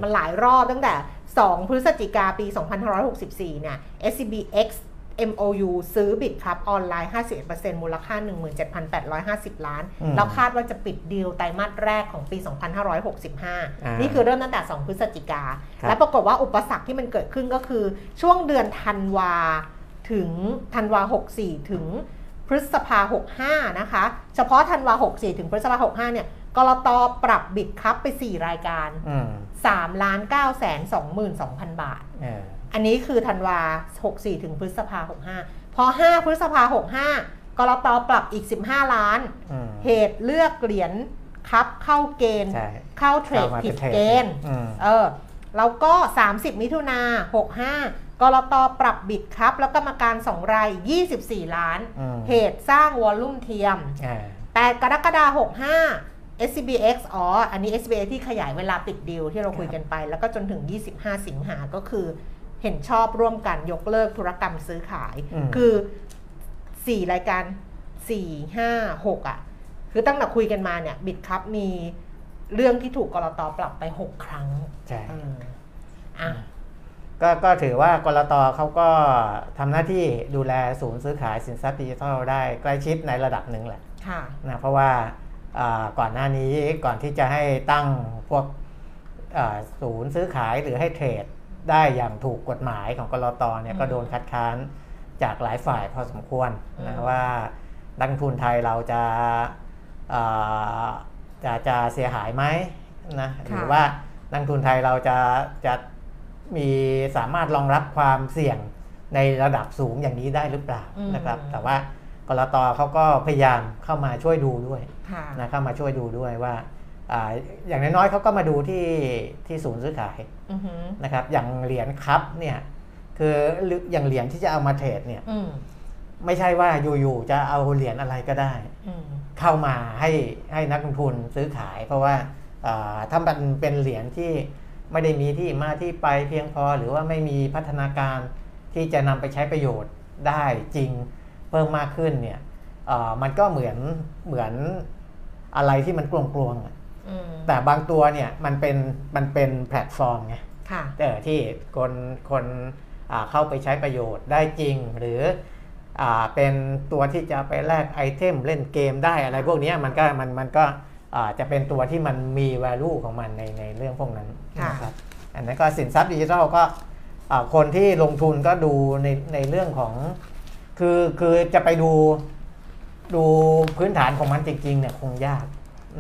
มันหลายรอบตั้งแต่สองพฤศจิกาปีสองพันห้าร้อยหกสิบสี่เนี่ย เอส ซี บี เอ็กซ์ เอ็ม โอ ยู ซื้อบิตครับออนไลน์ ห้าสิบเอ็ดเปอร์เซ็นต์ มูลค่า หนึ่งหมื่นเจ็ดพันแปดร้อยห้าสิบ ล้านแล้วคาดว่าจะปิดดีลไตรมาสแรกของปีสองพันห้าร้อยหกสิบห้านี่คือเริ่มตั้งแต่สองพฤศจิกาและปรากฏว่าอุปสรรคที่มันเกิดขึ้นก็คือช่วงเดือนธันวาถึงธันวาหกสิบสี่ถึงพฤษภาหกสิบห้านะคะเฉพาะธันวาหกสิบสี่ถึงพฤษภาหกสิบห้าเนี่ยกลต.ปรับบิตครับไปสี่รายการ สามล้านเก้าแสนสองหมื่นสองพัน บาทอันนี้คือธันวาหกสิบสี่ถึงพฤษภาหกสิบห้าพอห้าพฤษภาหกสิบห้ากลต.ปรับอีกสิบห้าล้านเหตุเลือกเหรียญครับเข้าเกณฑ์เข้าเทรดผิดเกณฑ์เออแล้วก็สามสิบมิถุนาหกสิบห้ากลต.ปรับบิตครับแล้วกรรมการสองรายยี่สิบสี่ล้านเหตุสร้างวอลลุ่มเทียมแปดกรกฎาคมหกสิบห้า เอส ซี บี เอ็กซ์ อ๋ออันนี้ เอส ซี บี เอ็กซ์ ที่ขยายเวลาปิดดีลที่เราคุยกันไปแล้วก็จนถึงยี่สิบห้าสิงหาก็คือเห็นชอบร่วมกันยกเลิกธุรกรรมซื้อขายคือสี่รายการสี่ ห้า หกอ่ะคือตั้งแต่คุยกันมาเนี่ยบิตครับมีเรื่องที่ถูกกลต.ปรับไปหกครั้ง ก็ก็ถือว่ากลต.เขาก็ทำหน้าที่ดูแลศูนย์ซื้อขายสินทรัพย์ดิจิทัลได้ใกล้ชิดในระดับหนึ่งแหละนะเพราะว่าก่อนหน้านี้ก่อนที่จะให้ตั้งพวกศูนย์ซื้อขายหรือให้เทรดได้อย่างถูกกฎหมายของกลต.เนี่ยก็โดนคัดค้านจากหลายฝ่ายพอสมควรนะว่านักทุนไทยเราจะจะจะเสียหายไหมนะหรือว่านักทุนไทยเราจะจะมีสามารถรองรับความเสี่ยงในระดับสูงอย่างนี้ได้หรือเปล่านะครับแต่ว่ากลต.เขาก็พยายามเข้ามาช่วยดูด้วยนะเข้ามาช่วยดูด้วยว่าอ่าอย่างน้อยๆเขาก็มาดูที่ที่ศูนย์ซื้อขายนะครับอย่างเหรียญครับเนี่ยคืออย่างเหรียญที่จะเอามาเทรดเนี่ยไม่ใช่ว่าอยู่ๆจะเอาเหรียญอะไรก็ได้เข้ามาให้ให้นักลงทุนซื้อขายเพราะว่าถ้ามันเป็นเหรียญที่ไม่ได้มีที่มาที่ไปเพียงพอหรือว่าไม่มีพัฒนาการที่จะนำไปใช้ประโยชน์ได้จริงเพิ่มมากขึ้นเนี่ยมันก็เหมือนเหมือนอะไรที่มันกลวงๆแต่บางตัวเนี่ยมันเป็นมันเป็นแพลตฟอร์มไงแต่ที่คนคนเข้าไปใช้ประโยชน์ได้จริงหรือเป็นตัวที่จะไปแลกไอเทมเล่นเกมได้อะไรพวกนี้มันก็มันมันก็จะเป็นตัวที่มันมี value ของมันในในเรื่องพวกนั้นนะครับอันนั้นก็สินทรัพย์ดิจิทัลก็คนที่ลงทุนก็ดูในในเรื่องของคือคือจะไปดูดูพื้นฐานของมันจริงๆเนี่ยคงยาก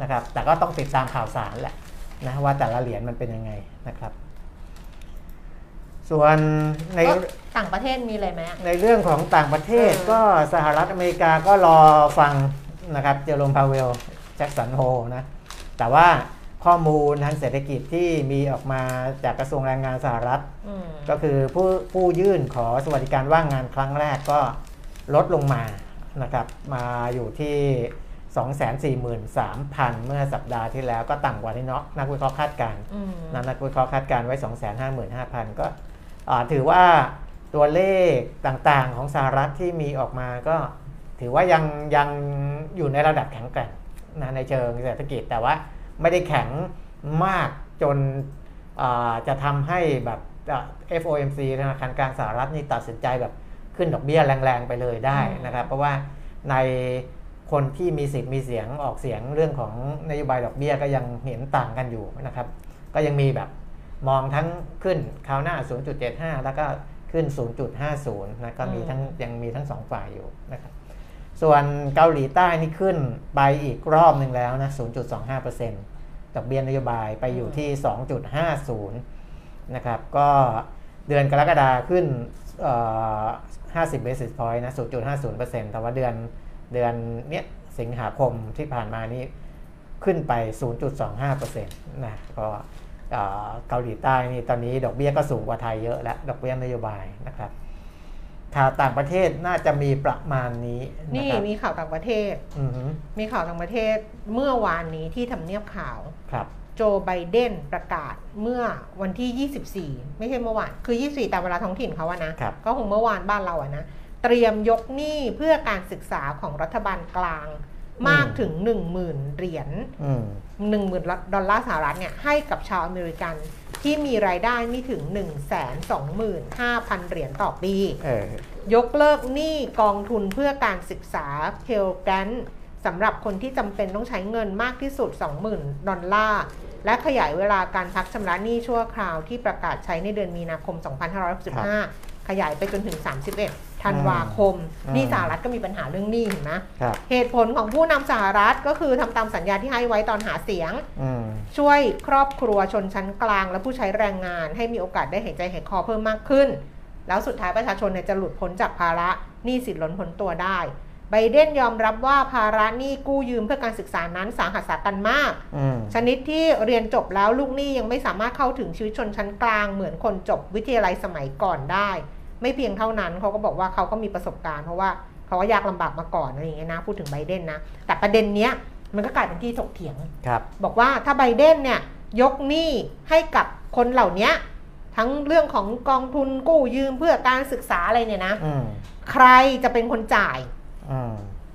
นะครับแต่ก็ต้องติดตามข่าวสารแหละนะว่าแต่ละเหรียญมันเป็นยังไงนะครับส่วนในต่างประเทศมีอะไรไหมในเรื่องของต่างประเทศก็สหรัฐอเมริกาก็รอฟังนะครับเจอโรมพาเวลแจ็คสันโฮนะแต่ว่าข้อมูลทางเศรษฐกิจที่มีออกมาจากกระทรวงแรงงานสหรัฐก็คือผู้ผู้ยื่นขอสวัสดิการว่างงานครั้งแรกก็ลดลงมานะครับมาอยู่ที่ สองแสนสี่หมื่นสามพัน เมื่อสัปดาห์ที่แล้วก็ต่ำกว่าที่นักวิเคราะห์คาดการณ์นักวิเคราะห์คาดการณ์ไว้ สองแสนห้าหมื่นห้าพัน ก็ถือว่าตัวเลขต่างๆของสหรัฐที่มีออกมาก็ถือว่ายังยังอยู่ในระดับแข็งแกร่งนะในเชิงเศรษฐกิจแต่ว่าไม่ได้แข็งมากจนจะทำให้แบบ เอฟ โอ เอ็ม ซี ธนาคารกลางสหรัฐนี่ตัดสินใจแบบขึ้นดอกเบี้ยแรงๆไปเลยได้นะครับเพราะว่าในคนที่มีสิทธิ์มีเสียงออกเสียงเรื่องของนโยบายดอกเบี้ยก็ยังเห็นต่างกันอยู่นะครับก็ยังมีแบบมองทั้งขึ้นคราวหน้า ศูนย์จุดเจ็ดห้า แล้วก็ขึ้น ศูนย์จุดห้าศูนย์ นะก็มีทั้งยังมีทั้งสองฝ่ายอยู่นะครับส่วนเกาหลีใต้นี่ขึ้นไปอีกรอบหนึ่งแล้วนะ ศูนย์จุดสองห้าเปอร์เซ็นต์ ดอกเบี้ยนโยบายไปอยู่ที่ สองจุดห้าศูนย์ นะครับก็เดือนกรกฎาคมขึ้นห้าสิบ basis point นะ ศูนย์จุดห้าศูนย์เปอร์เซ็นต์ แต่ว่าเดือนเดือนเนี้ยสิงหาคมที่ผ่านมานี้ขึ้นไป ศูนย์จุดสองห้าเปอร์เซ็นต์ นะก็เกาหลีใต้นี่ตอนนี้ดอกเบี้ยก็สูงกว่าไทยเยอะแล้วดอกเบี้ยนโยบายนะครับข่าวต่างประเทศน่าจะมีประมาณนี้นี่มีข่าวต่างประเทศมีข่าวต่างประเทศเมื่อวานนี้ที่ทำเนียบข่าวโจไบเดนประกาศเมื่อวันที่ยี่สิบสี่ไม่ใช่เมื่อวานคือยี่สิบสี่ตามเวลาท้องถิ่นเขาอะนะก็คงเมื่อวานบ้านเราอะนะเตรียมยกหนี้เพื่อการศึกษาของรัฐบาลกลางมากถึง หนึ่งหมื่น เหรียญ หนึ่งหมื่น ดอลลาร์สหรัฐเนี่ยให้กับชาวอเมริกันที่มีรายได้ไม่ถึง หนึ่งแสนสองหมื่นห้าพัน เหรียญต่อปียกเลิกหนี้กองทุนเพื่อการศึกษาเพลแกรนท์สำหรับคนที่จำเป็นต้องใช้เงินมากที่สุด สองหมื่น ดอลลาร์และขยายเวลาการพักชำระหนี้ชั่วคราวที่ประกาศใช้ในเดือนมีนาคม สองพันห้าร้อยหกสิบห้า ขยายไปจนถึง สามสิบเอ็ด ธันวาคมนี่สหรัฐก็มีปัญหาเรื่องหนี้นะเหตุผลของผู้นำสหรัฐก็คือทำตามสัญญาที่ให้ไว้ตอนหาเสียงช่วยครอบครัวชนชั้นกลางและผู้ใช้แรงงานให้มีโอกาสได้หายใจหายคอเพิ่มมากขึ้นแล้วสุดท้ายประชาชนจะหลุดพ้นจากภาระหนี้สินล้นพ้นตัวได้ไบเดนยอมรับว่าภาระหนี้กู้ยืมเพื่อการศึกษานั้นสาหัสสากันมากชนิดที่เรียนจบแล้วลูกหนี้ยังไม่สามารถเข้าถึงชีวิตชนชั้นกลางเหมือนคนจบวิทยาลัยสมัยก่อนได้ไม่เพียงเท่านั้นเขาก็บอกว่าเขาก็มีประสบการณ์เพราะว่าเขาก็ยากลำบากมาก่อนอะไรอย่างเงี้ยนะพูดถึงไบเดนนะแต่ประเด็นเนี้ยมันก็กลายเป็นที่ถกเถียง บ, บอกว่าถ้าไบเดนเนี่ยยกหนี้ให้กับคนเหล่านี้ทั้งเรื่องของกองทุนกู้ยืมเพื่อการศึกษาอะไรเนี่ยนะใครจะเป็นคนจ่าย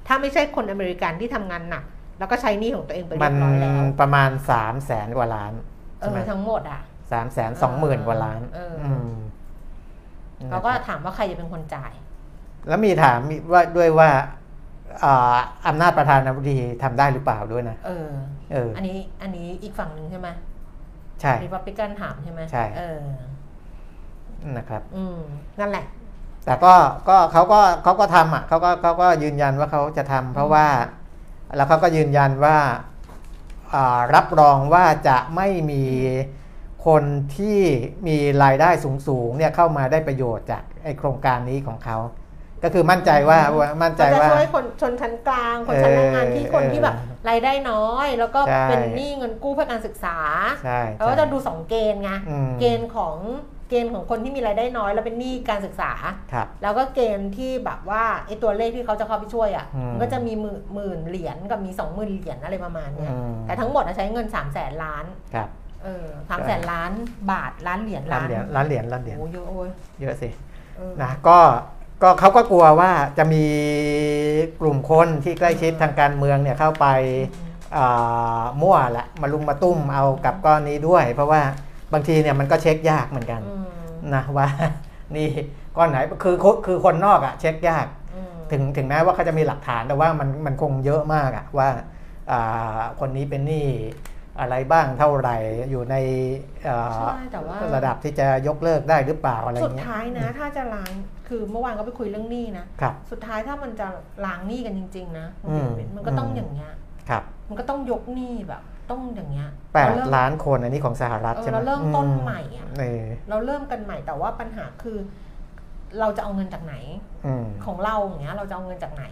ถ้าไม่ใช่คนอเมริกันที่ทำงานหนักแล้วก็ใช้หนี้ของตัวเองไปเรียบร้อยแล้วประมาณ สามแสน กว่าล้านเออทั้งหมดอ่ะ สามแสนสองหมื่น กว่าล้านเราก็ถามว่าใครจะเป็นคนจ่ายแล้วมีถามว่าด้วยว่าอำนาจประธานาธิบดีทำได้หรือเปล่าด้วยนะเออเอออันนี้อันนี้อีกฝั่งหนึ่งใช่ไหมใช่รีพับลิกันถามใช่ไหมใช่เออนะครับอืมนั่นแหละแต่ก็ก็เขาก็เขาก็ทำอ่ะเขาก็เขาก็ยืนยันว่าเขาจะทำเพราะว่าแล้วเขาก็ยืนยันว่ารับรองว่าจะไม่มีคนที่มีรายได้สูงๆเนี่ยเข้ามาได้ประโยชน์จากไอ้โครงการนี้ของเขาก็คือมั่นใจว่ามั่นใจว่าจะช่วยคนชนชั้นกลางคนชั้นแรงงานที่คนที่แบบรายได้น้อยแล้วก็เป็นหนี้เงินกู้เพื่อการศึกษาแล้วก็จะดูสองเกณฑ์ไงเกณฑ์ของเกณฑ์ของคนที่มีรายได้น้อยแล้วเป็นหนี้การศึกษาแล้วก็เกณฑ์ที่แบบว่าไอ้ตัวเลขที่เขาจะเข้าไปช่วยอ่ะก็จะมีหมื่นเหรียญกับมีสองหมื่นเหรียญอะไรประมาณนี้แต่ทั้งหมดใช้เงินสามแสนล้านเออสามแสนล้านบาทล้านเหรียญล้านเหรียญล้านเหรียญล้านเหรียญโอ้เยอะโอ้ยเยอะสินะก็ก็เขาก็กลัวว่าจะมีกลุ่มคนที่ใกล้ชิดทางการเมืองเนี่ยเข้าไปมั่วแหละมาลุมมาตุ้มเอากับก้อนนี้ด้วยเพราะว่าบางทีเนี่ยมันก็เช็คยากเหมือนกันนะว่านี่ก้อนไหนคือคือคนนอกอ่ะเช็คยากถึงถึงแม้ว่าเขาจะมีหลักฐานแต่ว่ามันมันคงเยอะมากอ่ะว่าคนนี้เป็นหนี้อะไรบ้างเท่าไหร่อยู่ในระดับที่จะยกเลิกได้หรือเปล่าอะไรเงี้ยสุดท้ายนะถ้าจะล้างคือเมื่อวานก็ไปคุยเรื่องหนี้นะสุดท้ายถ้ามันจะล้างหนี้กันจริงๆนะมันก็ต้องอย่างเงี้ยมันก็ต้องยกหนี้แบบต้องอย่างเงี้ยแปดล้านคนอันนี้ของสหรัฐใช่ไหมเราเริ่มต้นใหม่เราเริ่มกันใหม่แต่ว่าปัญหาคือเราจะเอาเงินจากไหนของเราอย่างเงี้ยเราจะเอาเงินจากไหน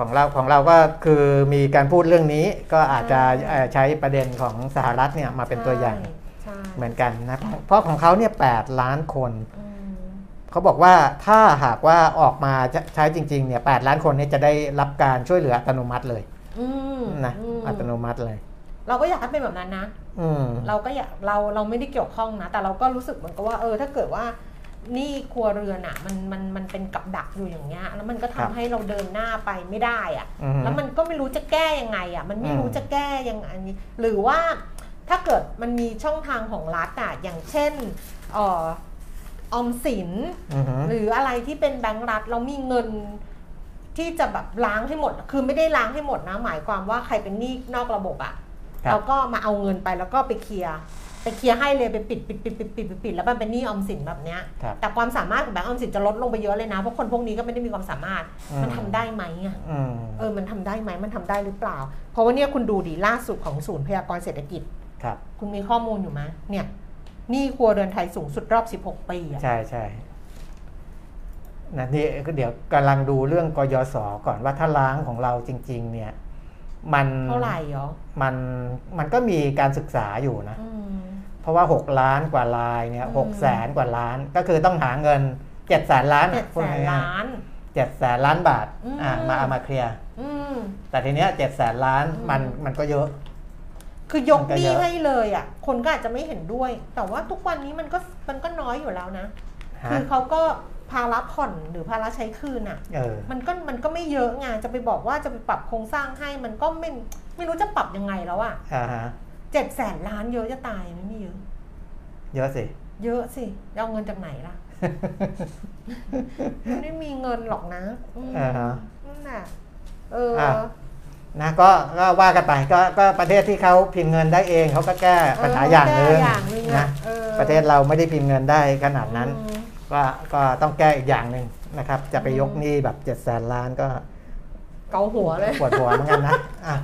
ของเราของเราก็คือมีการพูดเรื่องนี้ก็อาจจะใช้ประเด็นของสหรัฐเนี่ยมาเป็นตัวอย่างเหมือนกันนะเพราะของเขาเนี่ยแปดล้านคนเขาบอกว่าถ้าหากว่าออกมาใช้จริงๆเนี่ยแปดล้านคนเนี่ยจะได้รับการช่วยเหลืออัตโนมัติเลยนะอัตโนมัติเลยเราก็อยากให้เป็นแบบนั้นนะเราก็อยากเราเราไม่ได้เกี่ยวข้องนะแต่เราก็รู้สึกเหมือนกับว่าเออถ้าเกิดว่านี่ครัวเรือนอ่ะมันมันมันเป็นกับดักอยู่อย่างเงี้ยแล้วมันก็ทำให้เราเดินหน้าไปไม่ได้อ่ะแล้วมันก็ไม่รู้จะแก้ยังไงอ่ะมันไม่รู้จะแก้ยังไงหรือว่าถ้าเกิดมันมีช่องทางของรัฐอ่ะอย่างเช่นออมสินหรืออะไรที่เป็นแบงก์รัฐเรามีเงินที่จะแบบล้างให้หมดคือไม่ได้ล้างให้หมดนะหมายความว่าใครเป็นหนี้นอกระบบอ่ะเราก็มาเอาเงินไปแล้วก็ไปเคลียร์ไปเคลียร์ให้เลยไปปิดปิดปิดปิดปิดปิดแล้วมันเป็นหนี้ออมสินแบบเนี้ยแต่ความสามารถของแบงก์ออมสินจะลดลงไปเยอะเลยนะเพราะคนพวกนี้ก็ไม่ได้มีความสามารถมันทำได้ไหมอ่ะเออมันทำได้ไหมมันทำได้หรือเปล่าเพราะว่าเนี่ยคุณดูดีล่าสุดของศูนย์พยากรณ์เศรษฐกิจครับคุณมีข้อมูลอยู่ไหมเนี่ยหนี้ครัวเรือนไทยสูงสุดรอบสิบหกปีอ่ะใช่ใช่นะนี่ก็เดี๋ยวกำลังดูเรื่องกยศก่อนว่าถ้าล้างของเราจริงๆเนี่ยมันเท่าไหร่หรอมันมันก็มีการศึกษาอยู่นะเพราะว่าหกล้านกว่ารายเนี่ยหกแสนกว่าล้านก็คือต้องหาเงินเจ็ดแสนล้านเจ็ดแสนล้านเจ็ดแสนล้านบาทอ่ามาเอามาเคลียร์แต่ทีเนี้ยเจ็ดแสนล้านมันมันก็เยอะคือยกหนี้ให้เลยอ่ะคนก็อาจจะไม่เห็นด้วยแต่ว่าทุกวันนี้มันก็มันก็น้อยอยู่แล้วนะคือเขาก็ภาระผ่อนหรือภาระใช้คืนอ่ะมันก็มันก็ไม่เยอะไงจะไปบอกว่าจะไปปรับโครงสร้างให้มันก็ไม่ไม่รู้จะปรับยังไงแล้วอ่ะเจ็ดแสนล้านเยอะจะตายไม่มีเยอะเยอะสิเยอะสิเอาเงินจากไหนล่ะไม่มีเงินหรอกนะนั่นแหละเออนะก็ก็ว่ากันไปก็ก็ประเทศที่เขาพิมพ์เงินได้เองเขาก็แก้ปัญหาอย่างนึงนะประเทศเราไม่ได้พิมพ์เงินได้ขนาดนั้นก็ก็ต้องแก้อีกอย่างหนึ่งนะครับจะไปยกหนี้แบบเจ็ดแสนล้านก็เกาหัวเลยปวดหัวเหมือนกันนะ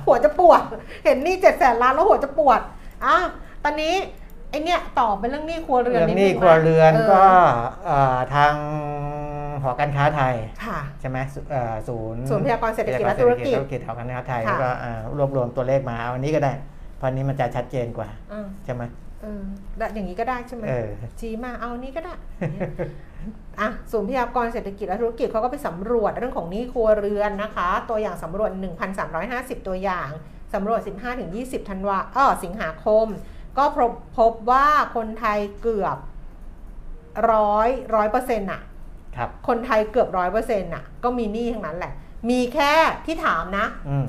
หัวจะปวดเห็นหนี้เจ็ดแสนล้านแล้วหัวจะปวดอ่ะตอนนี้ไอเนี้ยต่อเป็นเรื่องหนี้ครัวเรือนเรื่องหนี้ครัวเรือนก็ทางหอการค้าไทยใช่ไหมศูนย์ศูนย์พยากรณ์เศรษฐกิจและธุรกิจหอการค้าไทยก็รวบรวมตัวเลขมาเอาอันนี้ก็ได้เพราะนี้มันจะชัดเจนกว่าใช่ไหมอย่างนี้ก็ได้ใช่ไหมชี้มาเอานี้ก็ได้อ่ะศูนย์พยากรณ์เศรษฐกิจและธุรกิจเขาก็ไปสำรวจเรื่องของหนี้ครัวเรือนนะคะตัวอย่างสำรวจ หนึ่งพันสามร้อยห้าสิบ ตัวอย่างสำรวจ สิบห้าถึงยี่สิบ ธันวาอ้อสิงหาคมก็พบว่าคนไทยเกือบร้อยร้อยเปอร์เซ็นต์อ่ะครับคนไทยเกือบร้อยเปอร์เซ็นต์อ่ะก็มีหนี้ทั้งนั้นแหละมีแค่ที่ถามนะ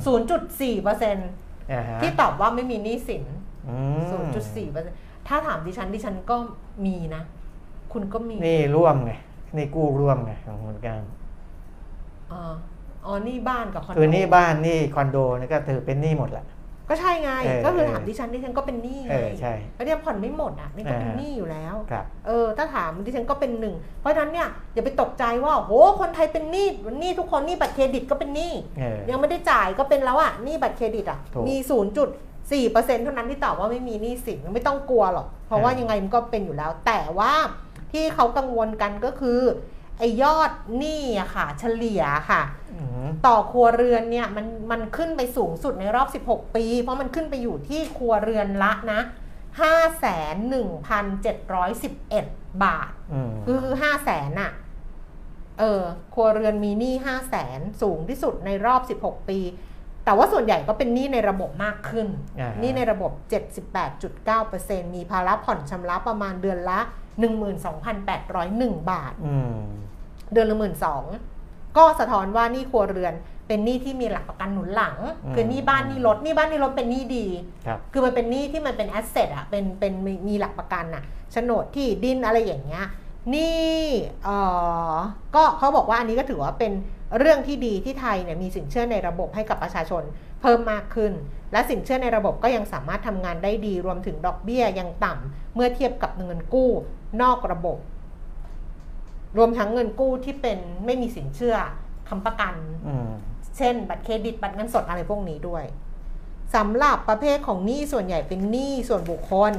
ศูนย์จุดสี่เปอร์เซ็นต์ ที่ตอบว่าไม่มีหนี้สิน ศูนย์จุดสี่เปอร์เซ็นต์ ถ้าถามดิฉันดิฉันก็มีนะคุณก็มีนี่ร่วมไงนี่กู้ร่วมไงของคุณการอ๋ออ๋อนี่บ้านกับคอนโดคือนี่บ้านนี่คอนโดนี่ก็ถือเป็นหนี้หมดแหละก็ใช่ไงก็คือถามดิฉันดิฉันก็เป็นหนี้ไงแล้วเนี่ยผ่อนไม่หมดอ่ะนี่ก็เป็นหนี้อยู่แล้วเออถ้าถามดิฉันก็เป็นหนึ่งเพราะฉะนั้นเนี่ยอย่าไปตกใจว่าโหคนไทยเป็นหนี้หนี้ทุกคนหนี้บัตรเครดิตก็เป็นหนี้ยังไม่ได้จ่ายก็เป็นแล้วอ่ะหนี้บัตรเครดิตอ่ะมี ศูนย์จุดสี่เปอร์เซ็นต์ เท่านั้นที่ตอบว่าไม่มีหนี้สินไม่ต้องกลัวหรอกเพราะว่ายังไงมันก็เป็นอยู่แล้วแต่ว่าที่เขากังวลกันก็คือไอยอดหนี้อะค่ะเฉลี่ยค่ะต่อครัวเรือนเนี่ยมันมันขึ้นไปสูงสุดในรอบสิบหกปีเพราะมันขึ้นไปอยู่ที่ครัวเรือนละนะ ห้าแสนหนึ่งพันเจ็ดร้อยสิบเอ็ด บาทคือคือ ห้าแสน อ่ะเออครัวเรือนมีหนี้ ห้าแสน สูงที่สุดในรอบสิบหกปีแต่ว่าส่วนใหญ่ก็เป็นหนี้ในระบบมากขึ้นหนี้ในระบบ เจ็ดสิบแปดจุดเก้าเปอร์เซ็นต์ มีภาระผ่อนชำระประมาณเดือนละ หนึ่งหมื่นสองพันแปดร้อยเอ็ด บาทเดือนละ หนึ่งหมื่นสองพัน ก็สะท้อนว่าหนี้ครัวเรือนเป็นหนี้ที่มีหลักประกันหนุนหลังคือหนี้บ้านหนี้รถหนี้บ้านหนี้รถเป็นหนี้ดีคือมันเป็นหนี้ที่มันเป็นแอสเซทอะเป็นเป็นมีหลักประกันอะโฉนดที่ดินอะไรอย่างเงี้ยหนี้เอ่อก็เขาบอกว่าอันนี้ก็ถือว่าเป็นเรื่องที่ดีที่ไทยเนี่ยมีสินเชื่อในระบบให้กับประชาชนเพิ่มมากขึ้นและสินเชื่อในระบบก็ยังสามารถทำงานได้ดีรวมถึงดอกเบี้ยยังต่ำเมื่อเทียบกับเงินกู้นอกระบบรวมทั้งเงินกู้ที่เป็นไม่มีสินเชื่อค้ำประกันเช่นบัตรเครดิตบัตรเงินสดอะไรพวกนี้ด้วยสำหรับประเภทของหนี้ส่วนใหญ่เป็นหนี้ส่วนบุคคล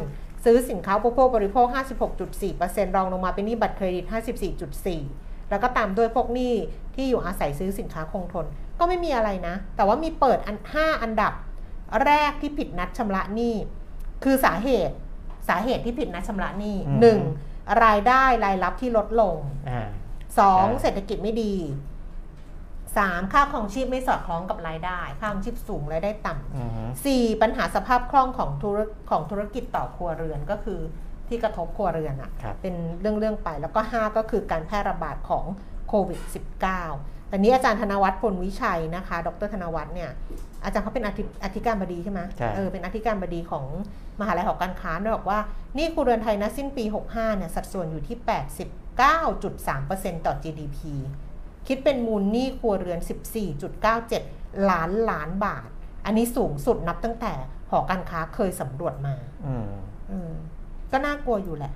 ซื้อสินค้าอุปโภคบริโภค ห้าสิบหกจุดสี่เปอร์เซ็นต์ รองลงมาเป็นหนี้บัตรเครดิต ห้าสิบสี่จุดสี่เปอร์เซ็นต์ แล้วก็ตามด้วยพวกหนี้ที่อยู่อาศัยซื้อสินค้าคงทนก็ไม่มีอะไรนะแต่ว่ามีเปิดอันห้าอันดับแรกที่ผิดนัดชำระหนี้คือสาเหตุสาเหตุที่ผิดนัดชำระหนี้หนึ่งรายได้รายรับที่ลดลงสองเศรษฐกิจไม่ดีสามค่าครองชีพไม่สอดคล้องกับรายได้ค่าครองชีพสูงรายได้ต่ำสี่ปัญหาสภาพคล่องของธุรของธุรกิจต่อครัวเรือนก็คือที่กระทบครัวเรือนอ่ะเป็นเรื่องเรื่องไปแล้วก็ห้าก็คือการแพร่ระบาดของโควิดสิบเก้า แต่นี้อาจารย์ธนวัฒน์พลวิชัยนะคะดรธนวัฒน์เนี่ยอาจารย์เขาเป็นอธิการบดีใช่ไหมเออเป็นอธิการบดีของมหาวิทยาลัยหอการค้าด้วยบอกว่านี่ครัวเรือนไทยนะสิ้นปีหกสิบห้าเนี่ยสัดส่วนอยู่ที่ แปดสิบเก้าจุดสามเปอร์เซ็นต์ ต่อ จี ดี พี คิดเป็นมูลหนี้ครัวเรือน สิบสี่จุดเก้าเจ็ด ล้านล้านบาทอันนี้สูงสุดนับตั้งแต่หอการค้าเคยสำรวจมาก็น่ากลัวอยู่แหละ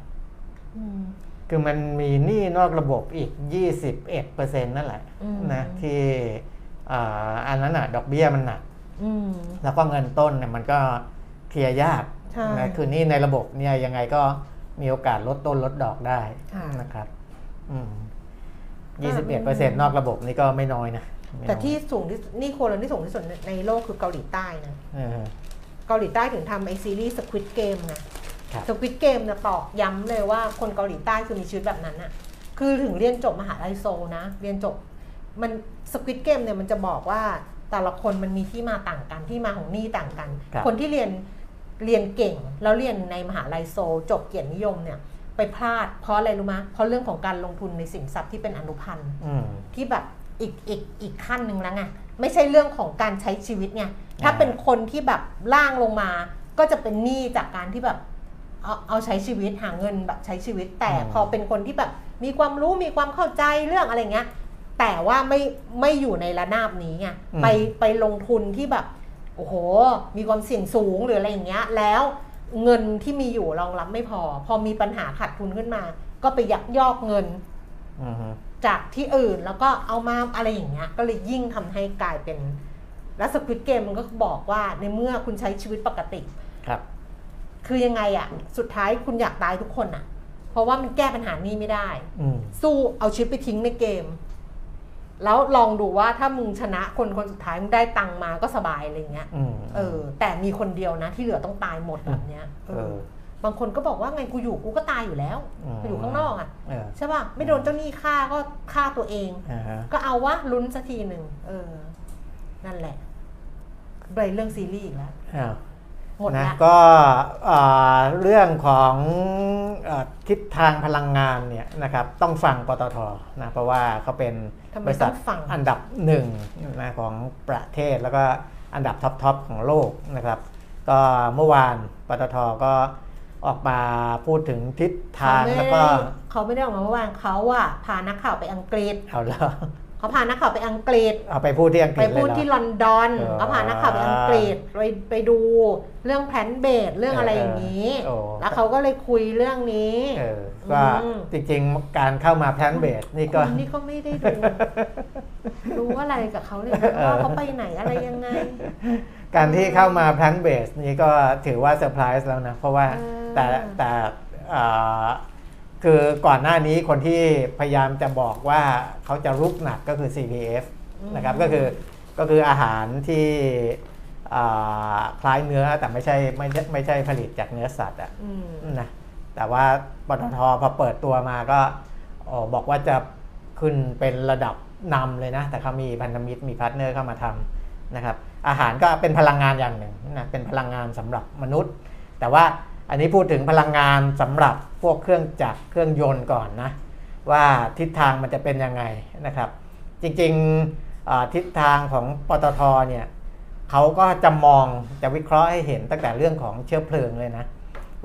คือมันมีหนี้นอกระบบอีก ยี่สิบเอ็ดเปอร์เซ็นต์ นั่นแหละนะที่อันนั้นน่ะดอกเบี้ยมันหนักแล้วก็เงินต้นเนี่ยมันก็เคลียร์ยากนะคือนี่ในระบบเนี่ยยังไงก็มีโอกาสลดต้นลดดอกได้นะครับ ยี่สิบเอ็ดเปอร์เซ็นต์ นอกระบบนี่ก็ไม่น้อยนะแต่ที่สูงที่นี่ครัวเรือนที่สูงที่สุดในโลกคือเกาหลีใต้นะเกาหลีใต้ถึงทำไอซีรีส์ Squid Game นะ Squid Game เนี่ยตอกย้ำเลยว่าคนเกาหลีใต้คือมีชีวิตแบบนั้นน่ะคือถึงเรียนจบมหาลัยโซลนะเรียนจบมัน Squid Game เนี่ยมันจะบอกว่าแต่ละคนมันมีที่มาต่างกันที่มาของหนี้ต่างกัน ค, คนที่เรียนเรียนเก่งแล้วเรียนในมหาลัยโซลจบเกียรตินิยมเนี่ยไปพลาดเพราะอะไรรู้ไหมเพราะเรื่องของการลงทุนในสินทรัพย์ที่เป็นอนุพันธ์ที่แบบอีกอีกอีกขั้นหนึ่งแล้วไงไม่ใช่เรื่องของการใช้ชีวิตไงถ้าเป็นคนที่แบบล่างลงมาก็จะเป็นหนี้จากการที่แบบเอาเอาใช้ชีวิตหาเงินแบบใช้ชีวิตแต่พอเป็นคนที่แบบมีความรู้มีความเข้าใจเรื่องอะไรเงี้ยแต่ว่าไม่ไม่อยู่ในระนาบนี้ไงไปไปลงทุนที่แบบโอ้โหมีความเสี่ยงสูงหรืออะไรอย่างเงี้ยแล้วเงินที่มีอยู่รองรับไม่พอพอมีปัญหาขาดทุนขึ้นมาก็ไปยักยอกเงินจากที่อื่นแล้วก็เอามาอะไรอย่างเงี้ยก็เลยยิ่งทำให้กลายเป็นและ Squid Game มันก็บอกว่าในเมื่อคุณใช้ชีวิตปกติครับคือยังไงอ่ะสุดท้ายคุณอยากตายทุกคนอ่ะเพราะว่ามันแก้ปัญหานี้ไม่ได้สู้เอาชีวิตไปทิ้งในเกมแล้วลองดูว่าถ้ามึงชนะคนคนสุดท้ายมึงได้ตังมาก็สบายอะไรเงี้ยเออแต่มีคนเดียวนะที่เหลือต้องตายหมดแบบเนี้ยเออบางคนก็บอกว่าไงกูอยู่กูก็ตายอยู่แล้วกูอยู่ข้างนอกอ่ะใช่ป่ะไม่โดนเจ้าหนี้ฆ่าก็ฆ่าตัวเองก็เอาวะลุ้นสักทีหนึ่งเออนั่นแหละเบรกเรื่องซีรีส์อีกแล้วหมดแล้วก็เรื่องของทิศทางพลังงานเนี่ยนะครับต้องฟังปตท.นะเพราะว่าเขาเป็นบริษัทอันดับหนึ่งนะของประเทศแล้วก็อันดับท็อปๆของโลกนะครับก็เมื่อวานปตท.ก็ ออกมาพูดถึงทิศทางแล้วก็เขาไม่ได้ออกมาว่างเขาอ่ะพานักข่าวไปอังกฤษเอาแล้วเขาพานักข่าวไปอังกฤษเอาไปพูดที่อังกฤษไปพูดที่ลอนดอนเขาพานักข่าวไปอังกฤษไปไปดูเรื่องแพลนเบดเรื่องอะไรอย่างนี้แล้วเขาก็เลยคุยเรื่องนี้ว่าจริงๆการเข้ามาแพลนเบดนี่ก็นี่เขาไม่ได้ดูรู้อะไรกับเขาเลยว่าเขาไปไหนอะไรยังไงการที่เข้ามาแพลนเบดนี่ก็ถือว่าเซอร์ไพรส์แล้วนะเพราะว่าแต่แต่คือก่อนหน้านี้คนที่พยายามจะบอกว่าเขาจะรุกหนักก็คือ ซี พี เอฟ นะครับก็คือก็คืออาหารที่คล้ายเนื้อแต่ไม่ใช่ไม่ไม่ใช่ผลิตจากเนื้อสัตว์อ่ะนะแต่ว่าปตท.พอเปิดตัวมาก็บอกว่าจะขึ้นเป็นระดับนำเลยนะแต่เขามีพันธมิตรมีพาร์ทเนอร์เข้ามาทำนะครับอาหารก็เป็นพลังงานอย่างหนึ่งนะเป็นพลังงานสำหรับมนุษย์แต่ว่าอันนี้พูดถึงพลังงานสำหรับพวกเครื่องจักรเครื่องยนต์ก่อนนะว่าทิศทางมันจะเป็นยังไงนะครับจริงๆทิศทางของปตท.เนี่ยเขาก็จะมองจะวิเคราะห์ให้เห็นตั้งแต่เรื่องของเชื้อเพลิงเลยนะ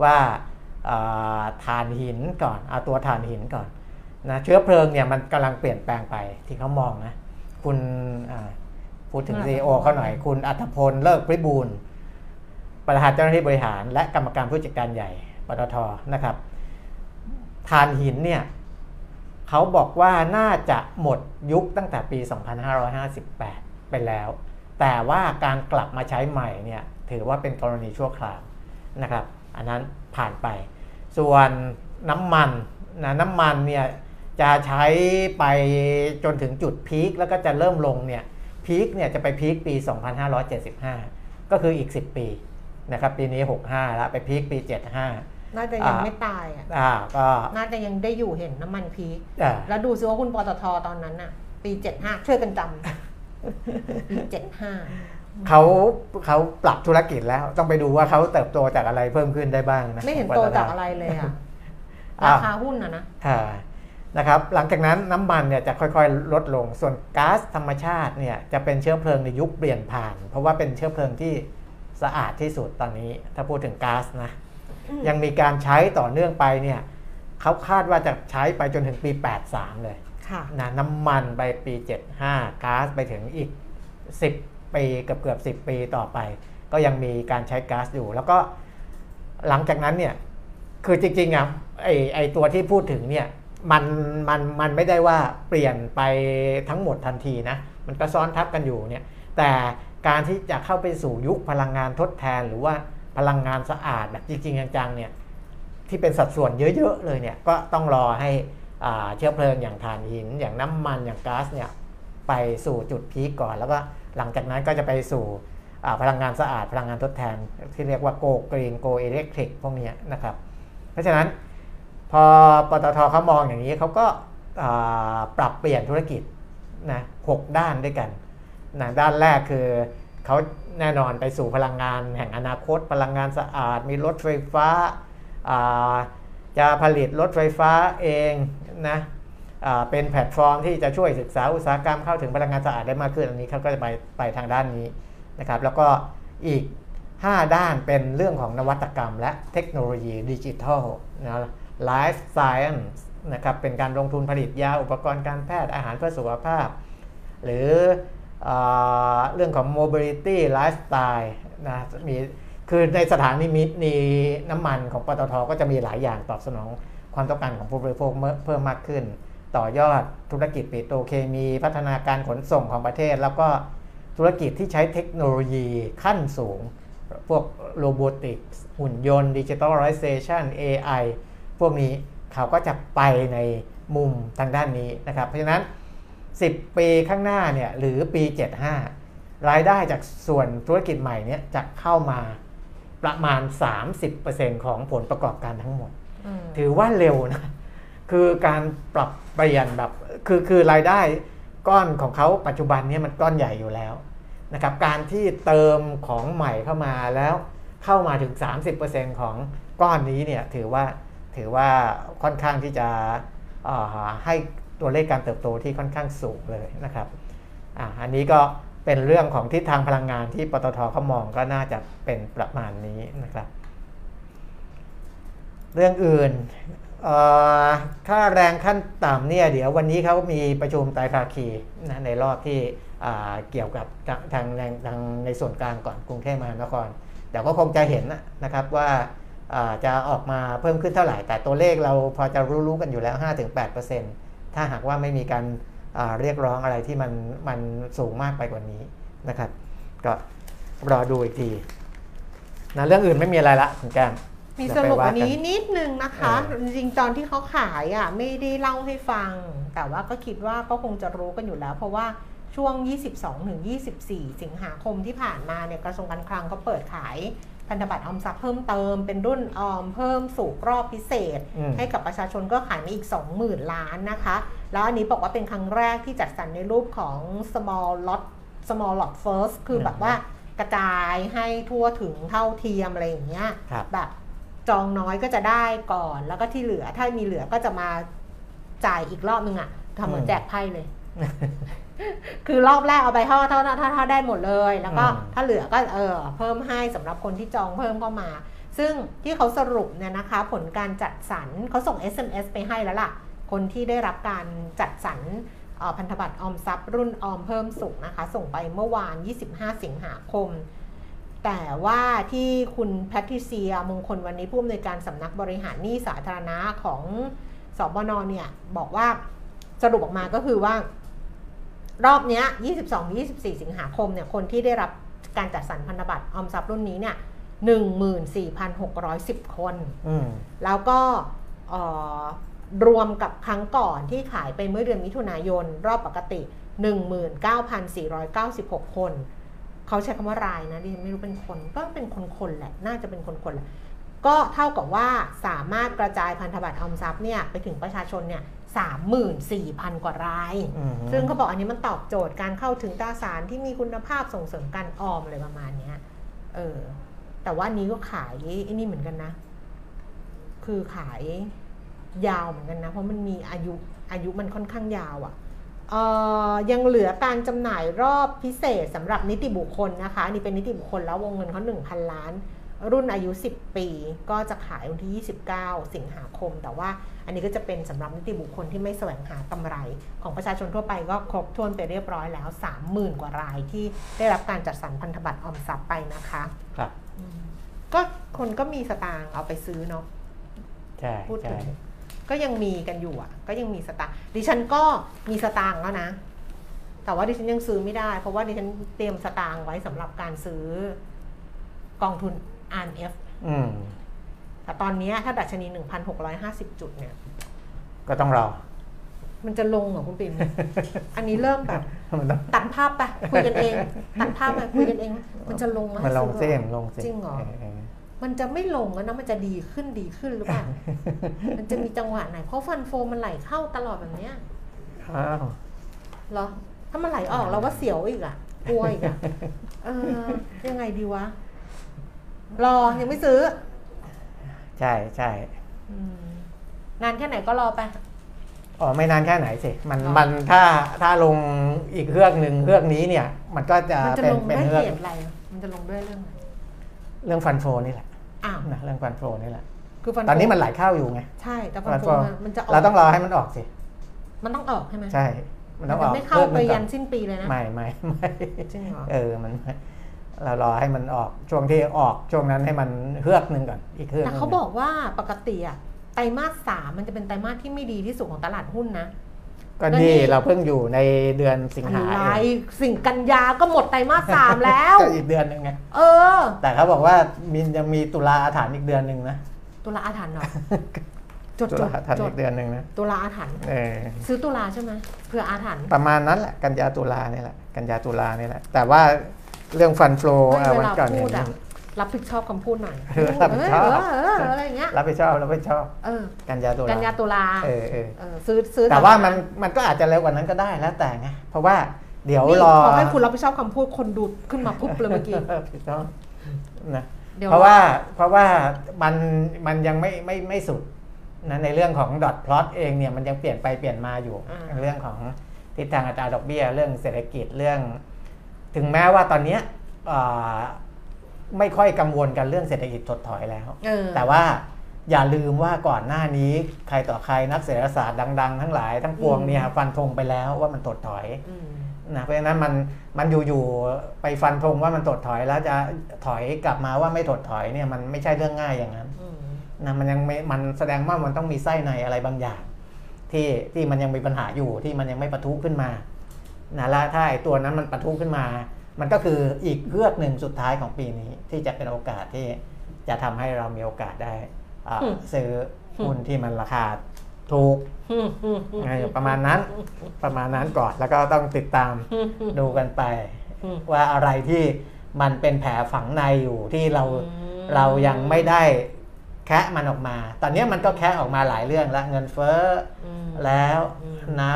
ว่าถ่านหินก่อนเอาตัวถ่านหินก่อนนะเชื้อเพลิงเนี่ยมันกำลังเปลี่ยนแปลงไปที่เขามองนะคุณพูดถึง ซี อี โอ เขาหน่อยคุณอัธพลเลิกปริบูลประธานเจ้าหน้าที่บริหารและกรรมการผู้จัดการใหญ่ปตท.นะครับถ่านหินเนี่ยเขาบอกว่าน่าจะหมดยุคตั้งแต่ปีสองพันห้าร้อยห้าสิบแปดไปแล้วแต่ว่าการกลับมาใช้ใหม่เนี่ยถือว่าเป็นกรณีชั่วคราวนะครับอันนั้นผ่านไปส่วนน้ำมันนะน้ำมันเนี่ยจะใช้ไปจนถึงจุดพีคแล้วก็จะเริ่มลงเนี่ยพีคเนี่ยจะไปพีคปีสองพันห้าร้อยเจ็ดสิบห้าก็คืออีกสิบปีนะครับปีนี้หกสิบห้าแล้วไปพีคปีเจ็ดสิบห้าน่าจะยังไม่ตายอ่ะอ่าก็น่าจะยังได้อยู่เห็นน้ำมันพีคแล้วดูซิว่าคุณปตท.ตอนนั้นน่ะปีเจ็ดสิบห้าช่วยกันจำปีเจ็ดสิบห้าเขาเขาปรับธุรกิจแล้วต้องไปดูว่าเขาเติบโตจากอะไรเพิ่มขึ้นได้บ้างนะไม่เห็นโตจากอะไรเลยอ่ะราคาหุ้นอ่ะนะอ่านะครับหลังจากนั้นน้ำมันเนี่ยจะค่อยๆลดลงส่วนก๊าซธรรมชาติเนี่ยจะเป็นเชื้อเพลิงในยุคเปลี่ยนผ่านเพราะว่าเป็นเชื้อเพลิงที่สะอาดที่สุดตอนนี้ถ้าพูดถึงก๊าซนะยังมีการใช้ต่อเนื่องไปเนี่ยเขาคาดว่าจะใช้ไปจนถึงปีแปดสิบสามเลยนะน้ำมันไปปีเจ็ดสิบห้าก๊าซไปถึงอีกสิบปีเกือบๆสิบปีต่อไปก็ยังมีการใช้ก๊าซอยู่แล้วก็หลังจากนั้นเนี่ยคือจริงๆอ่ะไอ้ไอ้ตัวที่พูดถึงเนี่ยมันมันมันไม่ได้ว่าเปลี่ยนไปทั้งหมดทันทีนะมันก็ซ้อนทับกันอยู่เนี่ยแต่การที่จะเข้าไปสู่ยุคพลังงานทดแทนหรือว่าพลังงานสะอาดแบบจริงๆจังๆเนี่ยที่เป็นสัดส่วนเยอะๆเลยเนี่ยก็ต้องรอให้เชื้อเพลิงอย่างถ่านหินอย่างน้ำมันอย่างก๊าซเนี่ยไปสู่จุดพีคก่อนแล้วก็หลังจากนั้นก็จะไปสู่พลังงานสะอาดพลังงานทดแทนที่เรียกว่าโกกรีนโกอิเล็กทริกพวกนี้นะครับเพราะฉะนั้นพอปตท.เขามองอย่างนี้เขาก็ปรับเปลี่ยนธุรกิจนะหกด้านด้วยกันนะด้านแรกคือเขาแน่นอนไปสู่พลังงานแห่งอนาคตพลังงานสะอาดมีรถไฟฟ้าจะผลิตรถไฟฟ้าเองนะเป็นแพลตฟอร์มที่จะช่วยศึกษาอุตสาหกรรมเข้าถึงพลังงานสะอาดได้มากขึ้นอันนี้เขาก็จะไปไปทางด้านนี้นะครับแล้วก็อีกห้าด้านเป็นเรื่องของนวัตกรรมและเทคโนโลยีดิจิทัลนะไลฟ์ไซเอนซ์นะครับเป็นการลงทุนผลิตยาอุปกรณ์การแพทย์อาหารเพื่อสุขภาพหรือเรื่องของ mobility lifestyle นะมีคือในสถานีนี้น้ำมันของปตท.ก็จะมีหลายอย่างตอบสนองความต้องการของผู้บริโภคเพิ่มมากขึ้นต่อยอดธุรกิจปิโตรเคมีพัฒนาการขนส่งของประเทศแล้วก็ธุรกิจที่ใช้เทคโนโลยีขั้นสูงพวกโรบอติกส์หุ่นยนต์ดิจิทัลไรเซชัน เอ ไอ พวกนี้เขาก็จะไปในมุมทางด้านนี้นะครับเพราะฉะนั้นสิบปีข้างหน้าเนี่ยหรือปีเจ็ดสิบห้ารายได้จากส่วนธุรกิจใหม่เนี่ยจะเข้ามาประมาณ สามสิบเปอร์เซ็นต์ ของผลประกอบการทั้งหมดถือว่าเร็วนะคือการปรับเปลี่ยนแบบคือคือรายได้ก้อนของเขาปัจจุบันเนี่ยมันก้อนใหญ่อยู่แล้วนะครับการที่เติมของใหม่เข้ามาแล้วเข้ามาถึง สามสิบเปอร์เซ็นต์ ของก้อนนี้เนี่ยถือว่าถือว่าค่อนข้างที่จะให้ตัวเลขการเติบโตที่ค่อนข้างสูงเลยนะครับ อ, อันนี้ก็เป็นเรื่องของทิศทางพลังงานที่ปตท.เขามองก็น่าจะเป็นประมาณนี้นะครับ เรื่องอื่นค่าแรงขั้นต่ำเนี่ยเดี๋ยววันนี้เขามีประชุมไตรภาคีนะในรอบที่เกี่ยวกับทางทางในส่วนกลางก่อนกรุงเทพมหานครเดี๋ยวก็คงจะเห็นนะครับว่าจะออกมาเพิ่มขึ้นเท่าไหร่แต่ตัวเลขเราพอจะรู้ๆกันอยู่แล้ว ห้าถึงแปดเปอร์เซ็นต์ ถ้าหากว่าไม่มีการเรียกร้องอะไรที่มันมันสูงมากไปกว่านี้นะครับก็รอดูอีกทีนะเรื่องอื่นไม่มีอะไรละคุณแก้มมีสรุปวันนี้นิดนึงนะคะจริงๆตอนที่เขาขายอ่ะไม่ได้เล่าให้ฟังแต่ว่าก็คิดว่าก็คงจะรู้กันอยู่แล้วเพราะว่าช่วง ยี่สิบสองถึงยี่สิบสี่ สิงหาคมที่ผ่านมาเนี่ยกระทรวงการคลังเขาเปิดขายพันธบัตรออมทรัพย์เพิ่มเติมเป็นรุ่นออมเพิ่มสูบรอบพิเศษให้กับประชาชนก็ขายมาอีก สองหมื่น ล้านนะคะแล้วอันนี้บอกว่าเป็นครั้งแรกที่จัดสรรในรูปของ small lot small lot first คือแบบว่ากระจายให้ทั่วถึงเท่าเทียมอะไรอย่างเงี้ยแบบจองน้อยก็จะได้ก่อนแล้วก็ที่เหลือถ้ามีเหลือก็จะมาจ่ายอีกรอบนึงอ่ะทำเหมือนแจกไพ่เลย คือรอบแรกเอาไปเท่าเท่าเท่าได้หมดเลยแล้วก็ถ้าเหลือก็เออเพิ่มให้สำหรับคนที่จองเพิ่มเข้ามาซึ่งที่เขาสรุปเนี่ยนะคะผลการจัดสรรเขาส่ง เอส เอ็ม เอส ไปให้แล้วล่ะคนที่ได้รับการจัดสรรพันธบัตรออมทรัพย์รุ่นออมเพิ่มสุขนะคะส่งไปเมื่อวานยี่สิบห้าสิงหาคมแต่ว่าที่คุณแพทริเซียมงคลวันนี้ผู้อำนวยการสำนักบริหารหนี้สาธารณะของสบนเนี่ยบอกว่าสรุปออกมาก็คือว่ารอบเนี้ย ยี่สิบสองถึงยี่สิบสี่ สิงหาคมเนี่ยคนที่ได้รับการจัดสรรพันธบัตรออมทรัพย์รุ่นนี้เนี่ย หนึ่งหมื่นสี่พันหกร้อยสิบ คนแล้วก็รวมกับครั้งก่อนที่ขายไปเมื่อเดือนมิถุนายนรอบปกติ หนึ่งหมื่นเก้าพันสี่ร้อยเก้าสิบหก คนเขาใช้คำว่ารายนะดิฉันไม่รู้เป็นคนก็เป็นคนๆแหละน่าจะเป็นคนๆแหละก็เท่ากับว่าสามารถกระจายพันธบัตรออมทรัพย์เนี่ยไปถึงประชาชนเนี่ย สามหมื่นสี่พัน กว่ารายซึ่งเขาบอกอันนี้มันตอบโจทย์การเข้าถึงตราสารที่มีคุณภาพส่งเสริมการออมอะไรประมาณนี้เออแต่ว่านี้ก็ขายไอ้นี่เหมือนกันนะคือขายยาวเหมือนกันนะเพราะมันมีอายุอายุมันค่อนข้างยาวอ่ะยังเหลือการจำหน่ายรอบพิเศษสำหรับนิติบุคคลนะคะนี่เป็นนิติบุคคลแล้ววงเงินเขา หนึ่งพัน ล้านรุ่นอายุสิบปีก็จะขายวันที่ยี่สิบเก้าสิงหาคมแต่ว่าอันนี้ก็จะเป็นสำหรับนิติบุคคลที่ไม่แสวงหากำไรของประชาชนทั่วไปก็ครบถ้วนไปเรียบร้อยแล้ว สามหมื่น กว่ารายที่ได้รับการจัดสรรพันธบัตรออมทรัพย์ไปนะคะครับก็คนก็มีสตางค์เอาไปซื้อเนาะใช่พูดถึงก็ยังมีกันอยู่อ่ะก็ยังมีสตางค์ดิฉันก็มีสตางค์แล้วนะแต่ว่าดิฉันยังซื้อไม่ได้เพราะว่าดิฉันเตรียมสตางค์ไว้สำหรับการซื้อกองทุน อาร์ เอ็ม เอฟ อืมแต่ตอนนี้ถ้าดัชนี หนึ่งพันหกร้อยห้าสิบ จุดเนี่ยก็ต้องรอมันจะลงเหรอคุณปิ่ม อันนี้เริ่มแบบ ตัดภาพไปคุยกันเองตัดภาพไปคุยกันเองมันจะลงมั้ยมันลงเส้นลงเส้นจริงเหรอมันจะไม่ลงแล้วนะมันจะดีขึ้นดีขึ้นหรือเปล่า มันจะมีจังหวะไหนเพราะฟันโฟมันไหลเข้าตลอดแบบเนี้ยอ้าวเหรอถ้ามันไหลออกเราว่าเสียวอีกอ่ะกลัวอีกอ่ะเออยังไงดีวะรอยังไม่ซื้อใช่ใช่นานแค่ไหนก็รอไปอ๋อไม่นานแค่ไหนสิมันมันถ้าถ้าลงอีกเรื่องนึงเรื่องนี้เนี่ยมันก็จะเป็นเป็นเรื่องอะไรมันจะลงด้วยเรื่องเรื่องฟันโฟนี่แหละนะเรื่องฟันโฟนี่แหละคือตอนนี้มันไหลเข้าอยู่ไงใช่แต่ฟันโฟมันจะออกเราต้องรอให้มันออกสิมันต้องออกใช่ไหมใช่มันต้องออกไม่เข้าไปยันสิ้นปีเลยนะไม่ไม่ไม่จริงเหรอเออมันเรารอให้มันออกช่วงที่ออกช่วงนั้นให้มันเฮือกนึงก่อนอีกเฮือกนึงแต่เขาบอกว่าปกติอะไตรมาสสามมันจะเป็นไตรมาสที่ไม่ดีที่สุดของตลาดหุ้นนะก็นี่เราเพิ่งอยู่ในเดือนสิงหาอะไรสิงกันยาก็หมดไตรมาสสามแล้วก็อีกเดือนนึงไงเออแต่เขาบอกว่ามียังมีตุลาอาถรรพ์อีกเดือนนึงนะตุลาอาถรรพ์เนาะจดตุลาอาถรรพ์อีกเดือนนึงนะตุลาอาถรรพ์เออซื้อตุลาใช่ไหมเพื่ออาถรรพ์ประมาณนั้นแหละกันยาตุลานี่แหละกันยาตุลานี่แหละแต่ว่าเรื่องฟันโฟล์เอาวันก่อนเนี่ยรับผิดชอบคำพูดหน่อยรับผิดชอบอะไรเงี้ยรับผิดชอบรับผิดชอบกันยาตุลากันยาตุลาเออเออซื้อซื้อแต่ว่ามันมันก็อาจจะเร็วกว่านั้นก็ได้แล้วแต่ไงเพราะว่าเดี๋ยวรอขอให้คุณรับผิดชอบคำพูดคนดูขึ้นมาปุ๊บเลยเมื่อกี้ผิดชอบนะเพราะว่าเพราะว่ามันมันยังไม่ไม่ไม่สุดนะในเรื่องของดอทพลอตเองเนี่ยมันยังเปลี่ยนไปเปลี่ยนมาอยู่เรื่องของทิศทางอัตราดอกเบี้ยเรื่องเศรษฐกิจเรื่องถึงแม้ว่าตอนนี้ไม่ค่อยกังวลกันเรื่องเศรษฐกิจถดถอยแล้วแต่ว่า อย่าลืมว่าก่อนหน้านี้ใครต่อใครนักเศรษฐศาสตร์ดังๆทั้งหลายทั้งปวงเนี่ยฟันธงไปแล้วว่ามันถดถอยนะเพราะฉะนั้นมันมันอยู่ๆไปฟันธงว่ามันถดถอยแล้วจะถอยกลับมาว่าไม่ถดถอยเนี่ยมันไม่ใช่เรื่องง่ายอย่างนั้นนะมันยังมันแสดงว่ามันต้องมีไส้ในอะไรบางอย่างที่ที่มันยังมีปัญหาอยู่ที่มันยังไม่ปะทุขึ้นมานะแล้วถ้าไอ้ตัวนั้นมันปะทุขึ้นมามันก็คืออีกเรื่องหนึ่งสุดท้ายของปีนี้ที่จะเป็นโอกาสที่จะทำให้เรามีโอกาสได้ซื้อหุ้นที่มันราคาถูกประมาณนั้นประมาณนั้นก่อนแล้วก็ต้องติดตามดูกันไปว่าอะไรที่มันเป็นแผลฝังในอยู่ที่เราเรายังไม่ได้แคะมันออกมาตอนนี้มันก็แคะออกมาหลายเรื่องแล้วเงินเฟ้อแล้วนะ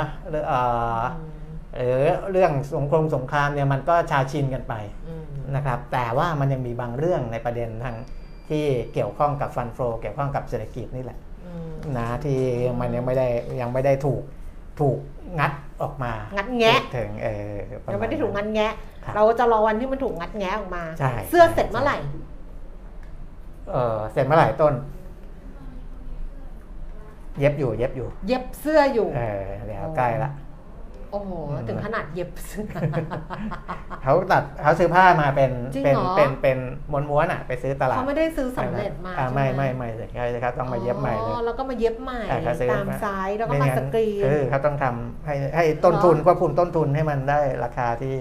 หรือหรือเรื่องสงครามสงครามเนี่ยมันก็ชาชินกันไปนะครับแต่ว่ามันยังมีบางเรื่องในประเด็นทางที่เกี่ยวข้องกับฟันโฟลเกี่ยวข้องกับเศรษฐกิจนี่แหละนะที่มันยังไม่ได้ยังไม่ได้ถูกถูกงัดออกมางัดแงะถึงเออยังไม่ได้ถูกงัดแงะเราจะรอวันที่มันถูกงัดแงะออกมาเสื้อเสร็จเมื่อไหร่เออเสร็จเมื่อไหร่ต้นเย็บอยู่เย็บอยู่เย็บเสื้ออยู่เออเดี๋ยวใกล้ละโอ้โหถึงขนาดเย็บเสื้อเขาตัดเขาซื้อผ้ามาเป็นเป็นเป็นเป็นม้วนๆอ่ะไปซื้อตลาดเขาไม่ได้ซื้อสำเร็จมาไม่ไม่ไม่ใช่ครับต้องมาเย็บใหม่เลยแล้วก็มาเย็บใหม่ตามไซส์แล้วก็มาสกรีนเขาต้องทำให้ให้ต้นทุนควบคุมต้นทุนให้มันได้ราคาที่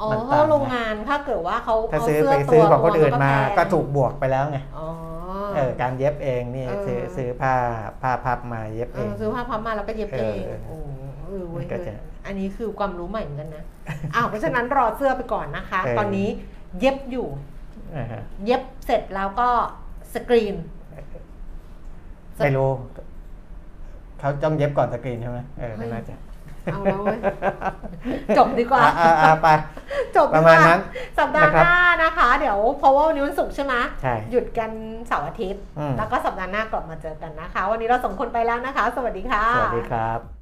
อ๋อโรงงานถ้าเกิดว่าเขาเอาเสื้อไปซื้อของคนอื่นมาก็ถูกบวกไปแล้วไงเออการเย็บเองนี่ซื้อซื้อผ้าผ้าพับมาเย็บเองซื้อผ้าพับมาแล้วก็เย็บเองอันนี้คือความรู้ใหม่เหมือนกันนะอ้าวเพราะฉะนั้นรอเสื้อไปก่อนนะคะตอนนี้เย็บอยู่เย็บเสร็จแล้วก็สกรีนไม่รู้เขาจ้องเย็บก่อนสกรีนใช่ไหมเออไม่น่าจะเอาแล้วจบดีกว่าไปจบประมาณนั้นสัปดาห์หน้านะคะเดี๋ยวเพราะว่าวันนี้วันศุกร์ใช่ไหมหยุดกันเสาร์อาทิตย์แล้วก็สัปดาห์หน้ากลับมาเจอกันนะคะวันนี้เราสองคนไปแล้วนะคะสวัสดีค่ะสวัสดีครับ